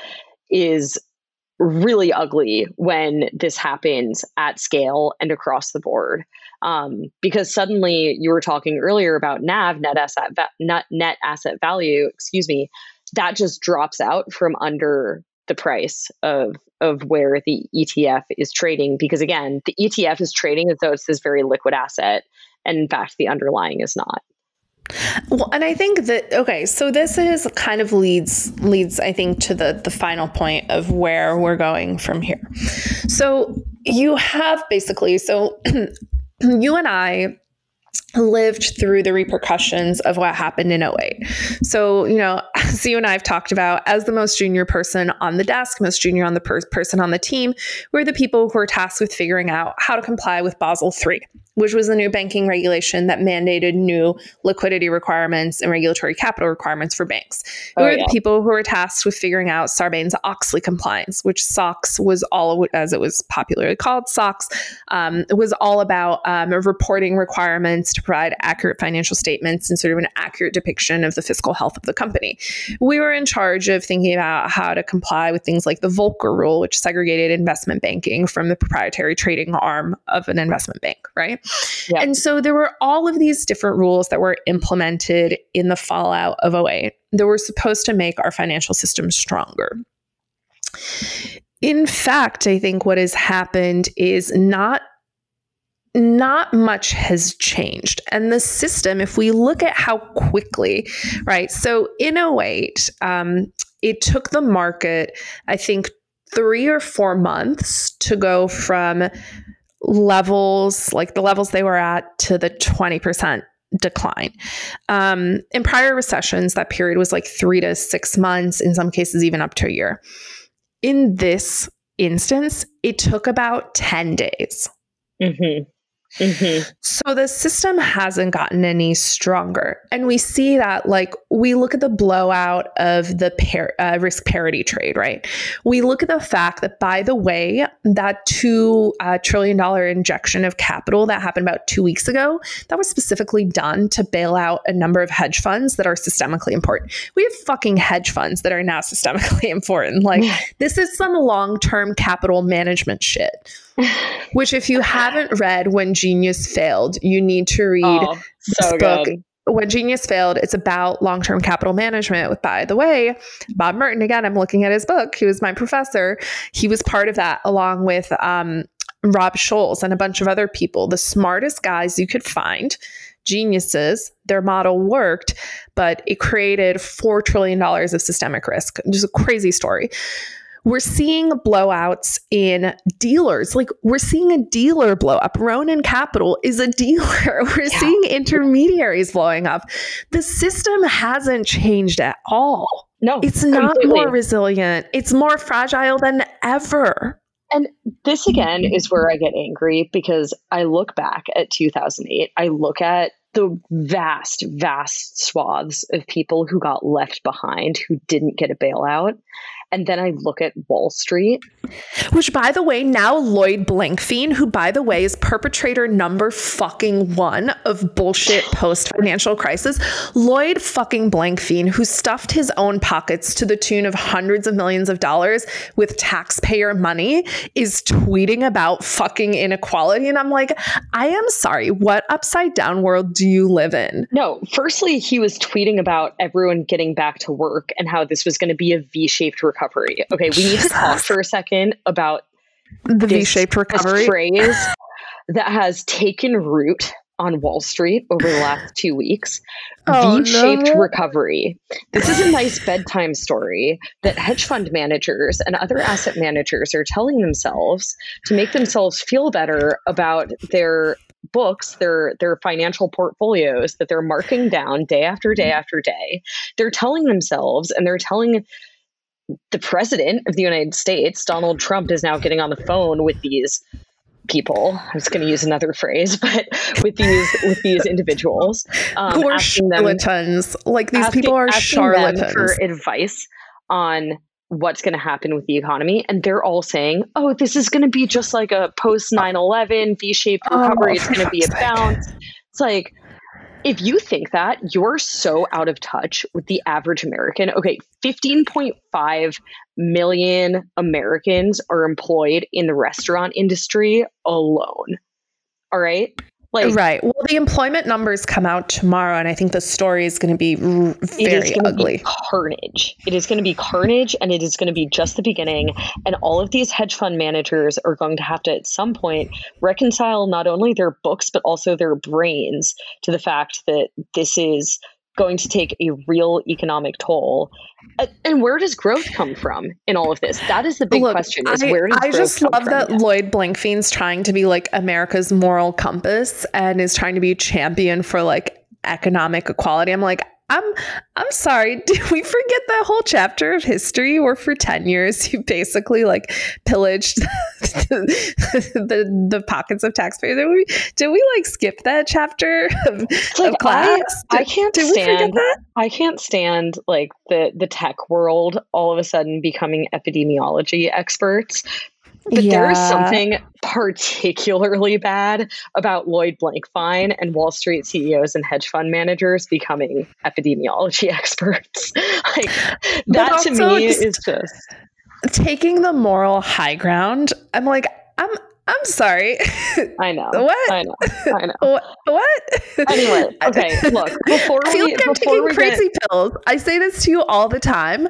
is really ugly when this happens at scale and across the board. Um, because suddenly you were talking earlier about N A V, net asset, va- not net asset value, excuse me, that just drops out from under the price of of where the E T F is trading, because again, the E T F is trading as though it's this very liquid asset, and in fact, the underlying is not. Well, and I think that okay, so this is kind of leads leads I think to the the final point of where we're going from here. So you have basically, so you and I lived through the repercussions of what happened in oh eight. So, you know, as you and I have talked about, as the most junior person on the desk, most junior on the per- person on the team, we're the people who are tasked with figuring out how to comply with Basel three, which was a new banking regulation that mandated new liquidity requirements and regulatory capital requirements for banks. We oh, were yeah. the people who were tasked with figuring out Sarbanes-Oxley compliance, which SOX was all, as it was popularly called, SOX, um, was all about um, reporting requirements to provide accurate financial statements and sort of an accurate depiction of the fiscal health of the company. We were in charge of thinking about how to comply with things like the Volcker Rule, which segregated investment banking from the proprietary trading arm of an investment bank, right? Yep. And so there were all of these different rules that were implemented in the fallout of oh eight that were supposed to make our financial system stronger. In fact, I think what has happened is not Not much has changed. And the system, if we look at how quickly, right? So in oh eight, um, it took the market, I think, three or four months to go from levels, like the levels they were at, to the twenty percent decline. Um, in prior recessions, that period was like three to six months, in some cases, even up to a year. In this instance, it took about ten days. Mm-hmm. Mm-hmm. So the system hasn't gotten any stronger. And we see that, like, we look at the blowout of the par- uh, risk parity trade, right? We look at the fact that, by the way, that two trillion dollars injection of capital that happened about two weeks ago, that was specifically done to bail out a number of hedge funds that are systemically important. We have fucking hedge funds that are now systemically important. Like, this is some long-term capital management shit. Which, if you haven't read When Genius Failed, you need to read oh, so this book. Good. When Genius Failed, it's about long-term capital management with, by the way, Bob Merton. Again, I'm looking at his book. He was my professor. He was part of that, along with um, Rob Scholes and a bunch of other people, the smartest guys you could find, geniuses. Their model worked, but it created four trillion dollars of systemic risk. Just a crazy story. We're seeing blowouts in dealers. Like, we're seeing a dealer blow up. Ronan Capital is a dealer. We're yeah. seeing intermediaries blowing up. The system hasn't changed at all. No, it's not completely. More resilient. It's more fragile than ever. And this again is where I get angry, because I look back at two thousand eight. I look at the vast, vast swaths of people who got left behind, who didn't get a bailout. And then I look at Wall Street. Which, by the way, now Lloyd Blankfein, who, by the way, is perpetrator number fucking one of bullshit post-financial crisis. Lloyd fucking Blankfein, who stuffed his own pockets to the tune of hundreds of millions of dollars with taxpayer money, is tweeting about fucking inequality. And I'm like, I am sorry. What upside down world do you live in? No. Firstly, he was tweeting about everyone getting back to work and how this was going to be a V-shaped recovery. Recovery. Okay, we need to talk for a second about the V-shaped recovery phrase that has taken root on Wall Street over the last two weeks. Oh, V-shaped no. recovery. This is a nice bedtime story that hedge fund managers and other asset managers are telling themselves to make themselves feel better about their books, their their financial portfolios that they're marking down day after day after day. They're telling themselves, and they're telling the president of the United States, Donald Trump, is now getting on the phone with these people. I was going to use another phrase, but with these with these individuals, um, poor charlatans. Them, like these asking, people are charlatans for advice on what's going to happen with the economy, and they're all saying, "Oh, this is going to be just like a post nine eleven V-shaped recovery. Oh, it's going to be a bounce." It's like, if you think that, you're so out of touch with the average American. Okay, fifteen point five million Americans are employed in the restaurant industry alone. All right? Like, right. Well, the employment numbers come out tomorrow, and I think the story is going to be r- very ugly. Be carnage. It is going to be carnage, and it is going to be just the beginning. And all of these hedge fund managers are going to have to, at some point, reconcile not only their books, but also their brains to the fact that this is going to take a real economic toll. And where does growth come from in all of this? That is the big Look, question is I, where does I growth just come love from that now? Lloyd Blankfein's trying to be like America's moral compass and is trying to be a champion for like economic equality. I'm like, I'm I'm sorry, did we forget that whole chapter of history where for ten years you basically like pillaged the the, the pockets of taxpayers? Did we, did we like skip that chapter of, like, of class? I, I can't did, stand did I can't stand like the, the tech world all of a sudden becoming epidemiology experts. But yeah. there is something particularly bad about Lloyd Blankfein and Wall Street C E Os and hedge fund managers becoming epidemiology experts. Like, that to me is just taking the moral high ground. I'm like, I'm I'm sorry. I know. What? I know. I know. What? Anyway, okay, look. Before I feel we, like I'm taking crazy get... pills. I say this to you all the time.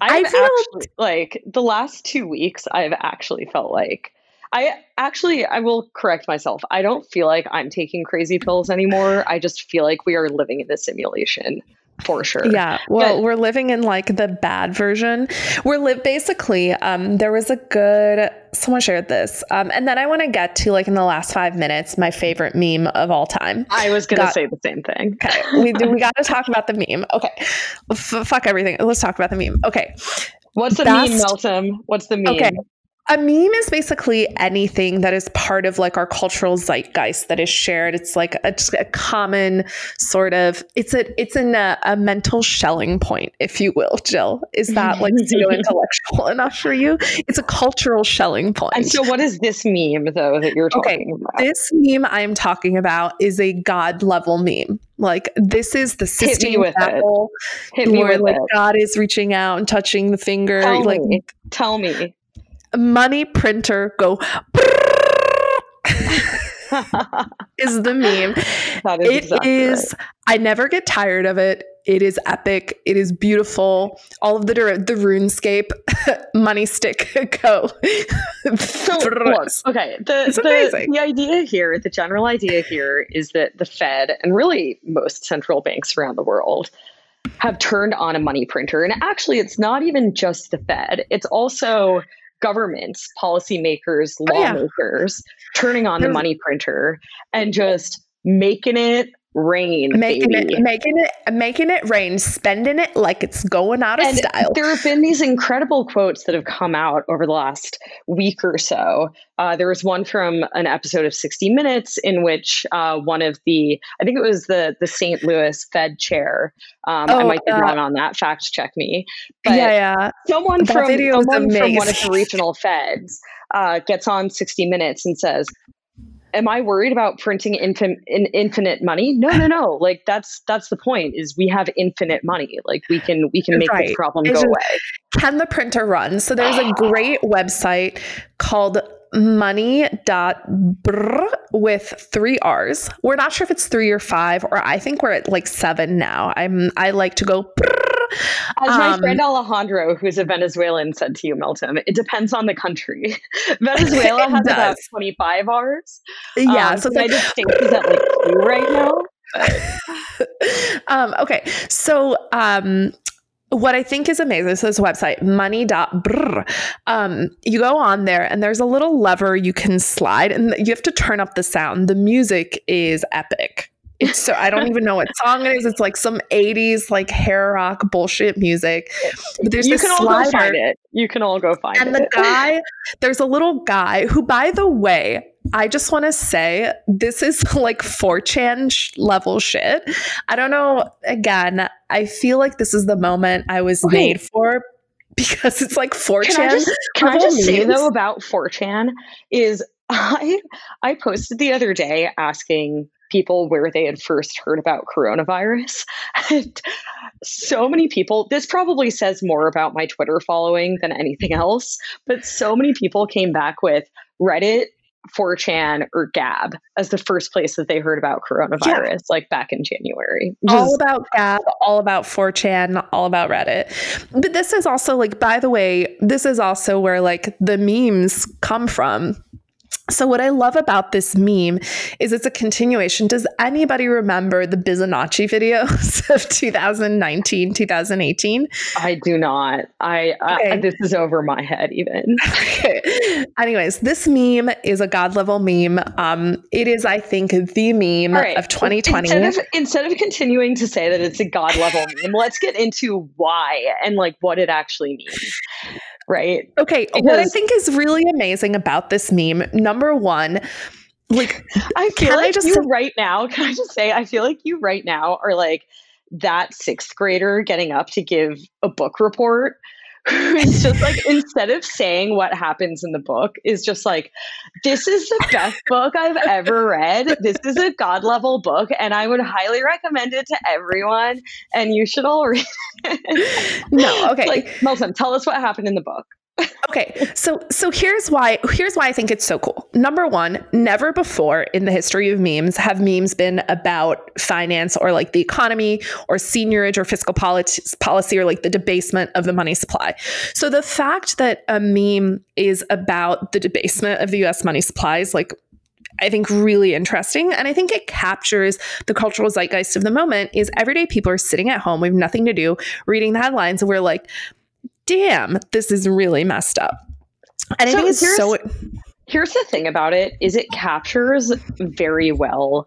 I've I feel actually, like the last two weeks, I've actually felt like I actually I will correct myself. I don't feel like I'm taking crazy pills anymore. I just feel like we are living in a simulation for sure. Yeah. Well, but, we're living in like the bad version. We're live basically. Um, there was a good someone shared this. Um, and then I want to get to like in the last five minutes, my favorite meme of all time. I was going to say the same thing. Okay. We we got to talk about the meme. Okay. F- fuck everything. Let's talk about the meme. Okay. What's the Best, meme, Meltem? What's the meme? Okay. A meme is basically anything that is part of like our cultural zeitgeist that is shared. It's like a, a common sort of, it's a, it's in a, a mental shelling point, if you will, Jill. Is that like so intellectual enough for you? It's a cultural shelling point. And so what is this meme though that you're talking okay, about? This meme I'm talking about is a God level meme. Like, this is the system. Hit me with battle, it. Hit me where, with like, it. God is reaching out and touching the finger. Tell like, me. Tell me. Money printer go is the meme. That is it exactly is, right. I never get tired of it. It is epic. It is beautiful. All of the the RuneScape money stick go. So, look, okay. The, it's the, amazing. The idea here, the general idea here is that the Fed and really most central banks around the world have turned on a money printer. And actually, it's not even just the Fed. It's also governments, policymakers, lawmakers oh, yeah. turning on There's, the money printer and just making it rain, making baby. it, making it, making it rain, spending it like it's going out of and style. There have been these incredible quotes that have come out over the last week or so. Uh, there was one from an episode of sixty minutes in which uh, one of the, I think it was the the Saint Louis Fed chair. Um, oh, I might be uh, wrong on that. Fact check me. But yeah, yeah. Someone, from, someone from one of the regional Feds uh, gets on sixty minutes and says, am I worried about printing infin- in infinite money? No, no, no. Like that's that's the point. Is we have infinite money. Like we can we can make right. this problem it's go just, away. Can the printer run? So there's a great website called money dot b r with three R's. We're not sure if it's three or five, or I think we're at like seven now. I'm I like to go. Brr. As um, my friend Alejandro, who's a Venezuelan, said to you, Meltem, it depends on the country. Venezuela has does. about twenty-five R's. Yeah, um, so it's like, I just think he's at like two right now. um, okay, so um, what I think is amazing, so this website, money dot b r, um, you go on there and there's a little lever you can slide and you have to turn up the sound. The music is epic. It's so I don't even know what song it is. It's like some eighties like hair rock bullshit music. But there's you this can slider. all go find it. You can all go find and it. And the guy, there's a little guy who, by the way, I just want to say this is like four chan sh- level shit. I don't know. Again, I feel like this is the moment I was okay. made for. Because it's like four chan. Can I just, can I just say though about four chan is I I posted the other day asking people where they had first heard about coronavirus. And so many people, this probably says more about my Twitter following than anything else, but so many people came back with Reddit, four chan, or Gab as the first place that they heard about coronavirus, yeah. like back in January. Just- all about Gab, all about four chan, all about Reddit. But this is also like, by the way, this is also where like the memes come from. So what I love about this meme is it's a continuation. Does anybody remember the Bizonacci videos of two thousand nineteen, two thousand eighteen? I do not. I, okay. I this is over my head even. Okay. Anyways, this meme is a god level meme. Um, it is, I think, the meme right. of twenty twenty. Instead of, instead of continuing to say that it's a god level meme, let's get into why and like what it actually means. Right. Okay. Because what I think is really amazing about this meme, number one, like I feel can like I just you say- right now, can I just say I feel like you right now are like that sixth grader getting up to give a book report. It's just like instead of saying what happens in the book is just like, this is the best book I've ever read. This is a God level book and I would highly recommend it to everyone and you should all read it. No, okay. Like, Meltem, tell us what happened in the book. Okay. So so here's why here's why I think it's so cool. Number one, never before in the history of memes have memes been about finance or like the economy or seniorage or fiscal policy, policy or like the debasement of the money supply. So the fact that a meme is about the debasement of the U S money supply is like I think really interesting. And I think it captures the cultural zeitgeist of the moment is everyday people are sitting at home, we have nothing to do, reading the headlines and we're like, damn, this is really messed up. And so I think it's here's, so. Here's the thing about it is it captures very well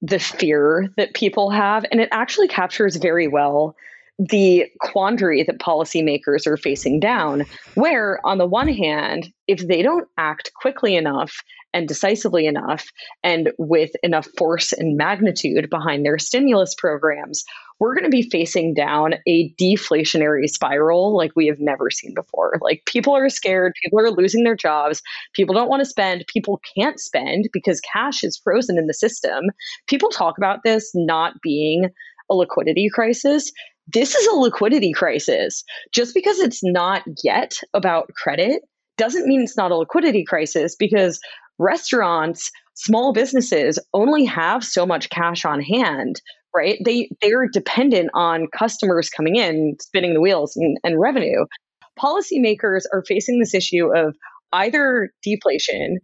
the fear that people have. And it actually captures very well the quandary that policymakers are facing down, where on the one hand, if they don't act quickly enough and decisively enough and with enough force and magnitude behind their stimulus programs, we're going to be facing down a deflationary spiral like we have never seen before. Like people are scared, people are losing their jobs, people don't want to spend, people can't spend because cash is frozen in the system. People talk about this not being a liquidity crisis. This is a liquidity crisis. Just because it's not yet about credit doesn't mean it's not a liquidity crisis because restaurants small businesses only have so much cash on hand, right? They, they're dependent on customers coming in, spinning the wheels and, and revenue. Policymakers are facing this issue of either deflation,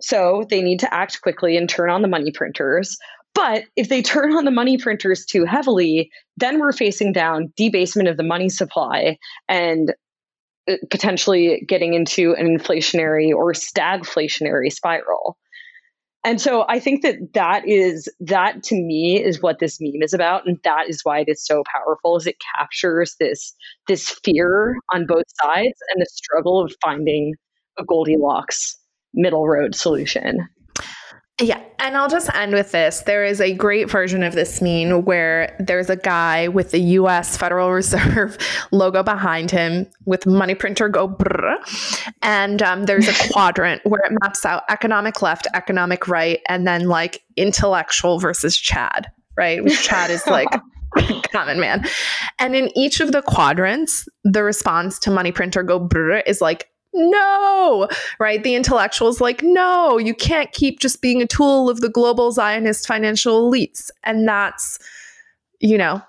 so they need to act quickly and turn on the money printers. But if they turn on the money printers too heavily, then we're facing down debasement of the money supply and potentially getting into an inflationary or stagflationary spiral. And so I think that that is, that to me is what this meme is about. And that is why it is so powerful, is it captures this, this fear on both sides and the struggle of finding a Goldilocks middle road solution. Yeah. And I'll just end with this. There is a great version of this meme where there's a guy with the U S Federal Reserve logo behind him with money printer go brrr. And um, there's a quadrant where it maps out economic left, economic right, and then like intellectual versus Chad, right? Which Chad is like common man. And in each of the quadrants, the response to money printer go brrr is like, no, right? The intellectuals like, no, you can't keep just being a tool of the global Zionist financial elites. And that's, you know,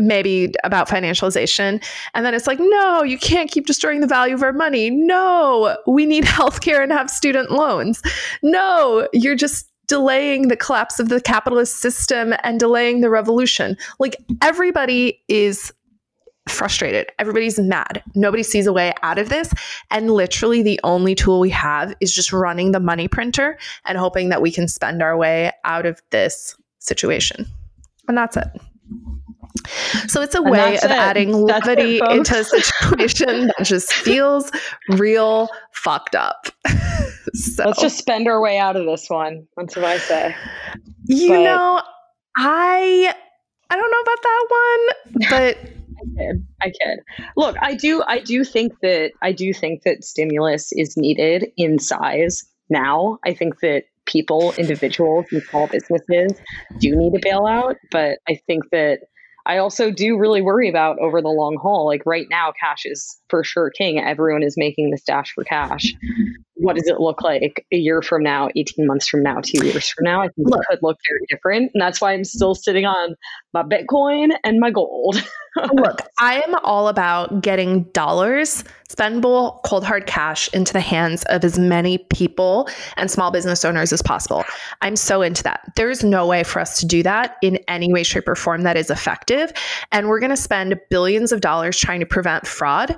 maybe about financialization. And then it's like, no, you can't keep destroying the value of our money. No, we need healthcare and have student loans. No, you're just delaying the collapse of the capitalist system and delaying the revolution. Like everybody is frustrated. Everybody's mad. Nobody sees a way out of this. And literally the only tool we have is just running the money printer and hoping that we can spend our way out of this situation. And that's it. So it's a and way of it. adding levity it, into a situation that just feels real fucked up. So let's just spend our way out of this one. That's what I say. You but. know, I, I don't know about that one, but I kid. I kid. Look, I do. I do think that. I do think that stimulus is needed in size now. I think that people, individuals, and small businesses do need a bailout. But I think that I also do really worry about over the long haul. Like right now, cash is for sure king. Everyone is making this dash for cash. What does it look like a year from now, eighteen months from now, two years from now? I think look, it could look very different. And that's why I'm still sitting on my Bitcoin and my gold. Look, I am all about getting dollars, spendable, cold hard cash into the hands of as many people and small business owners as possible. I'm so into that. There is no way for us to do that in any way, shape, or form that is effective. And we're going to spend billions of dollars trying to prevent fraud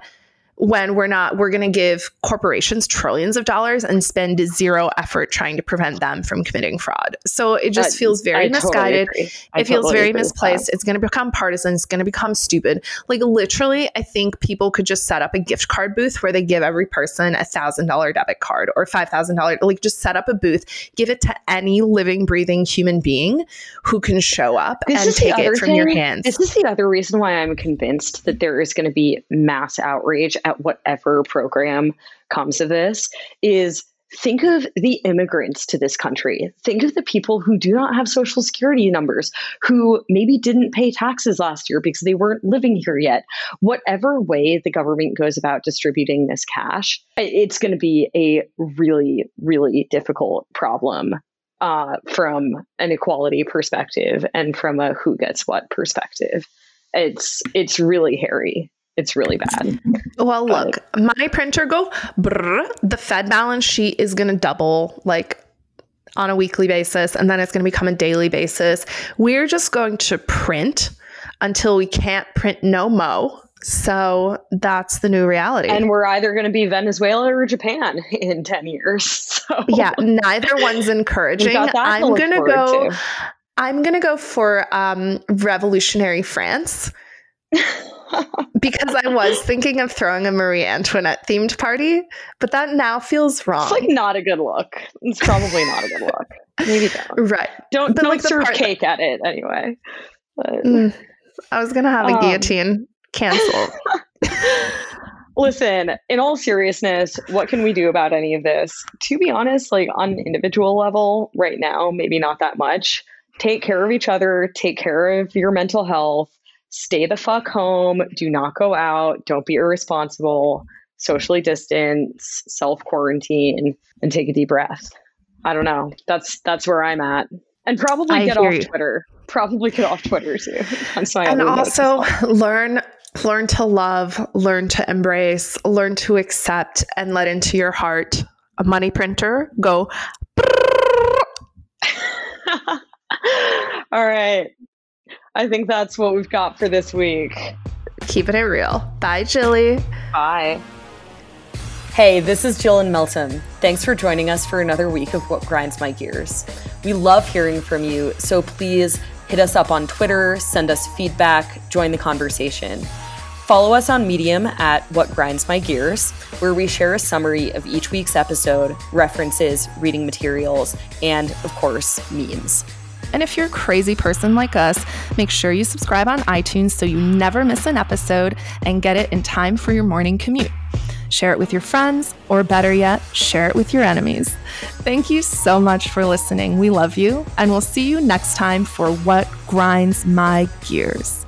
when we're not, we're going to give corporations trillions of dollars and spend zero effort trying to prevent them from committing fraud. So it just I, feels very I misguided. Totally it feels totally very misplaced. It's going to become partisan. It's going to become stupid. Like literally, I think people could just set up a gift card booth where they give every person a thousand dollar debit card or five thousand dollars. Like just set up a booth, give it to any living, breathing human being who can show up this and take it from thing. your hands. This is the other reason why I'm convinced that there is going to be mass outrage at whatever program comes of this, is think of the immigrants to this country. Think of the people who do not have social security numbers, who maybe didn't pay taxes last year because they weren't living here yet. Whatever way the government goes about distributing this cash, it's going to be a really, really difficult problem uh, from an equality perspective and from a who gets what perspective. It's, it's really hairy. It's really bad. Well, look, money printer go brrr. The Fed balance sheet is going to double like on a weekly basis, and then it's going to become a daily basis. We're just going to print until we can't print no mo. So that's the new reality. And we're either going to be Venezuela or Japan in ten years. So. Yeah, neither one's encouraging. I'm going to go, to. I'm going to go for um, revolutionary France. Because I was thinking of throwing a Marie Antoinette themed party, but that now feels wrong. It's like not a good look. It's probably not a good look. Maybe don't. Right. Don't, don't like serve cake that- at it anyway. But, mm, I was going to have um, a guillotine canceled. Listen, in all seriousness, what can we do about any of this? To be honest, like on an individual level right now, maybe not that much. Take care of each other. Take care of your mental health. Stay the fuck home. Do not go out. Don't be irresponsible. Socially distance, self-quarantine, and take a deep breath. I don't know. That's that's where I'm at. And probably I get off you. Twitter. Probably get off Twitter too. I'm sorry. And also learn learn to love, learn to embrace, learn to accept, and let into your heart. A money printer, go. All right. I think that's what we've got for this week. Keeping it real. Bye, Jilly. Bye. Hey, this is Jill and Meltem. Thanks for joining us for another week of What Grinds My Gears. We love hearing from you, so please hit us up on Twitter, send us feedback, join the conversation. Follow us on Medium at What Grinds My Gears, where we share a summary of each week's episode, references, reading materials, and, of course, memes. And if you're a crazy person like us, make sure you subscribe on iTunes so you never miss an episode and get it in time for your morning commute. Share it with your friends, or better yet, share it with your enemies. Thank you so much for listening. We love you, and we'll see you next time for What Grinds My Gears.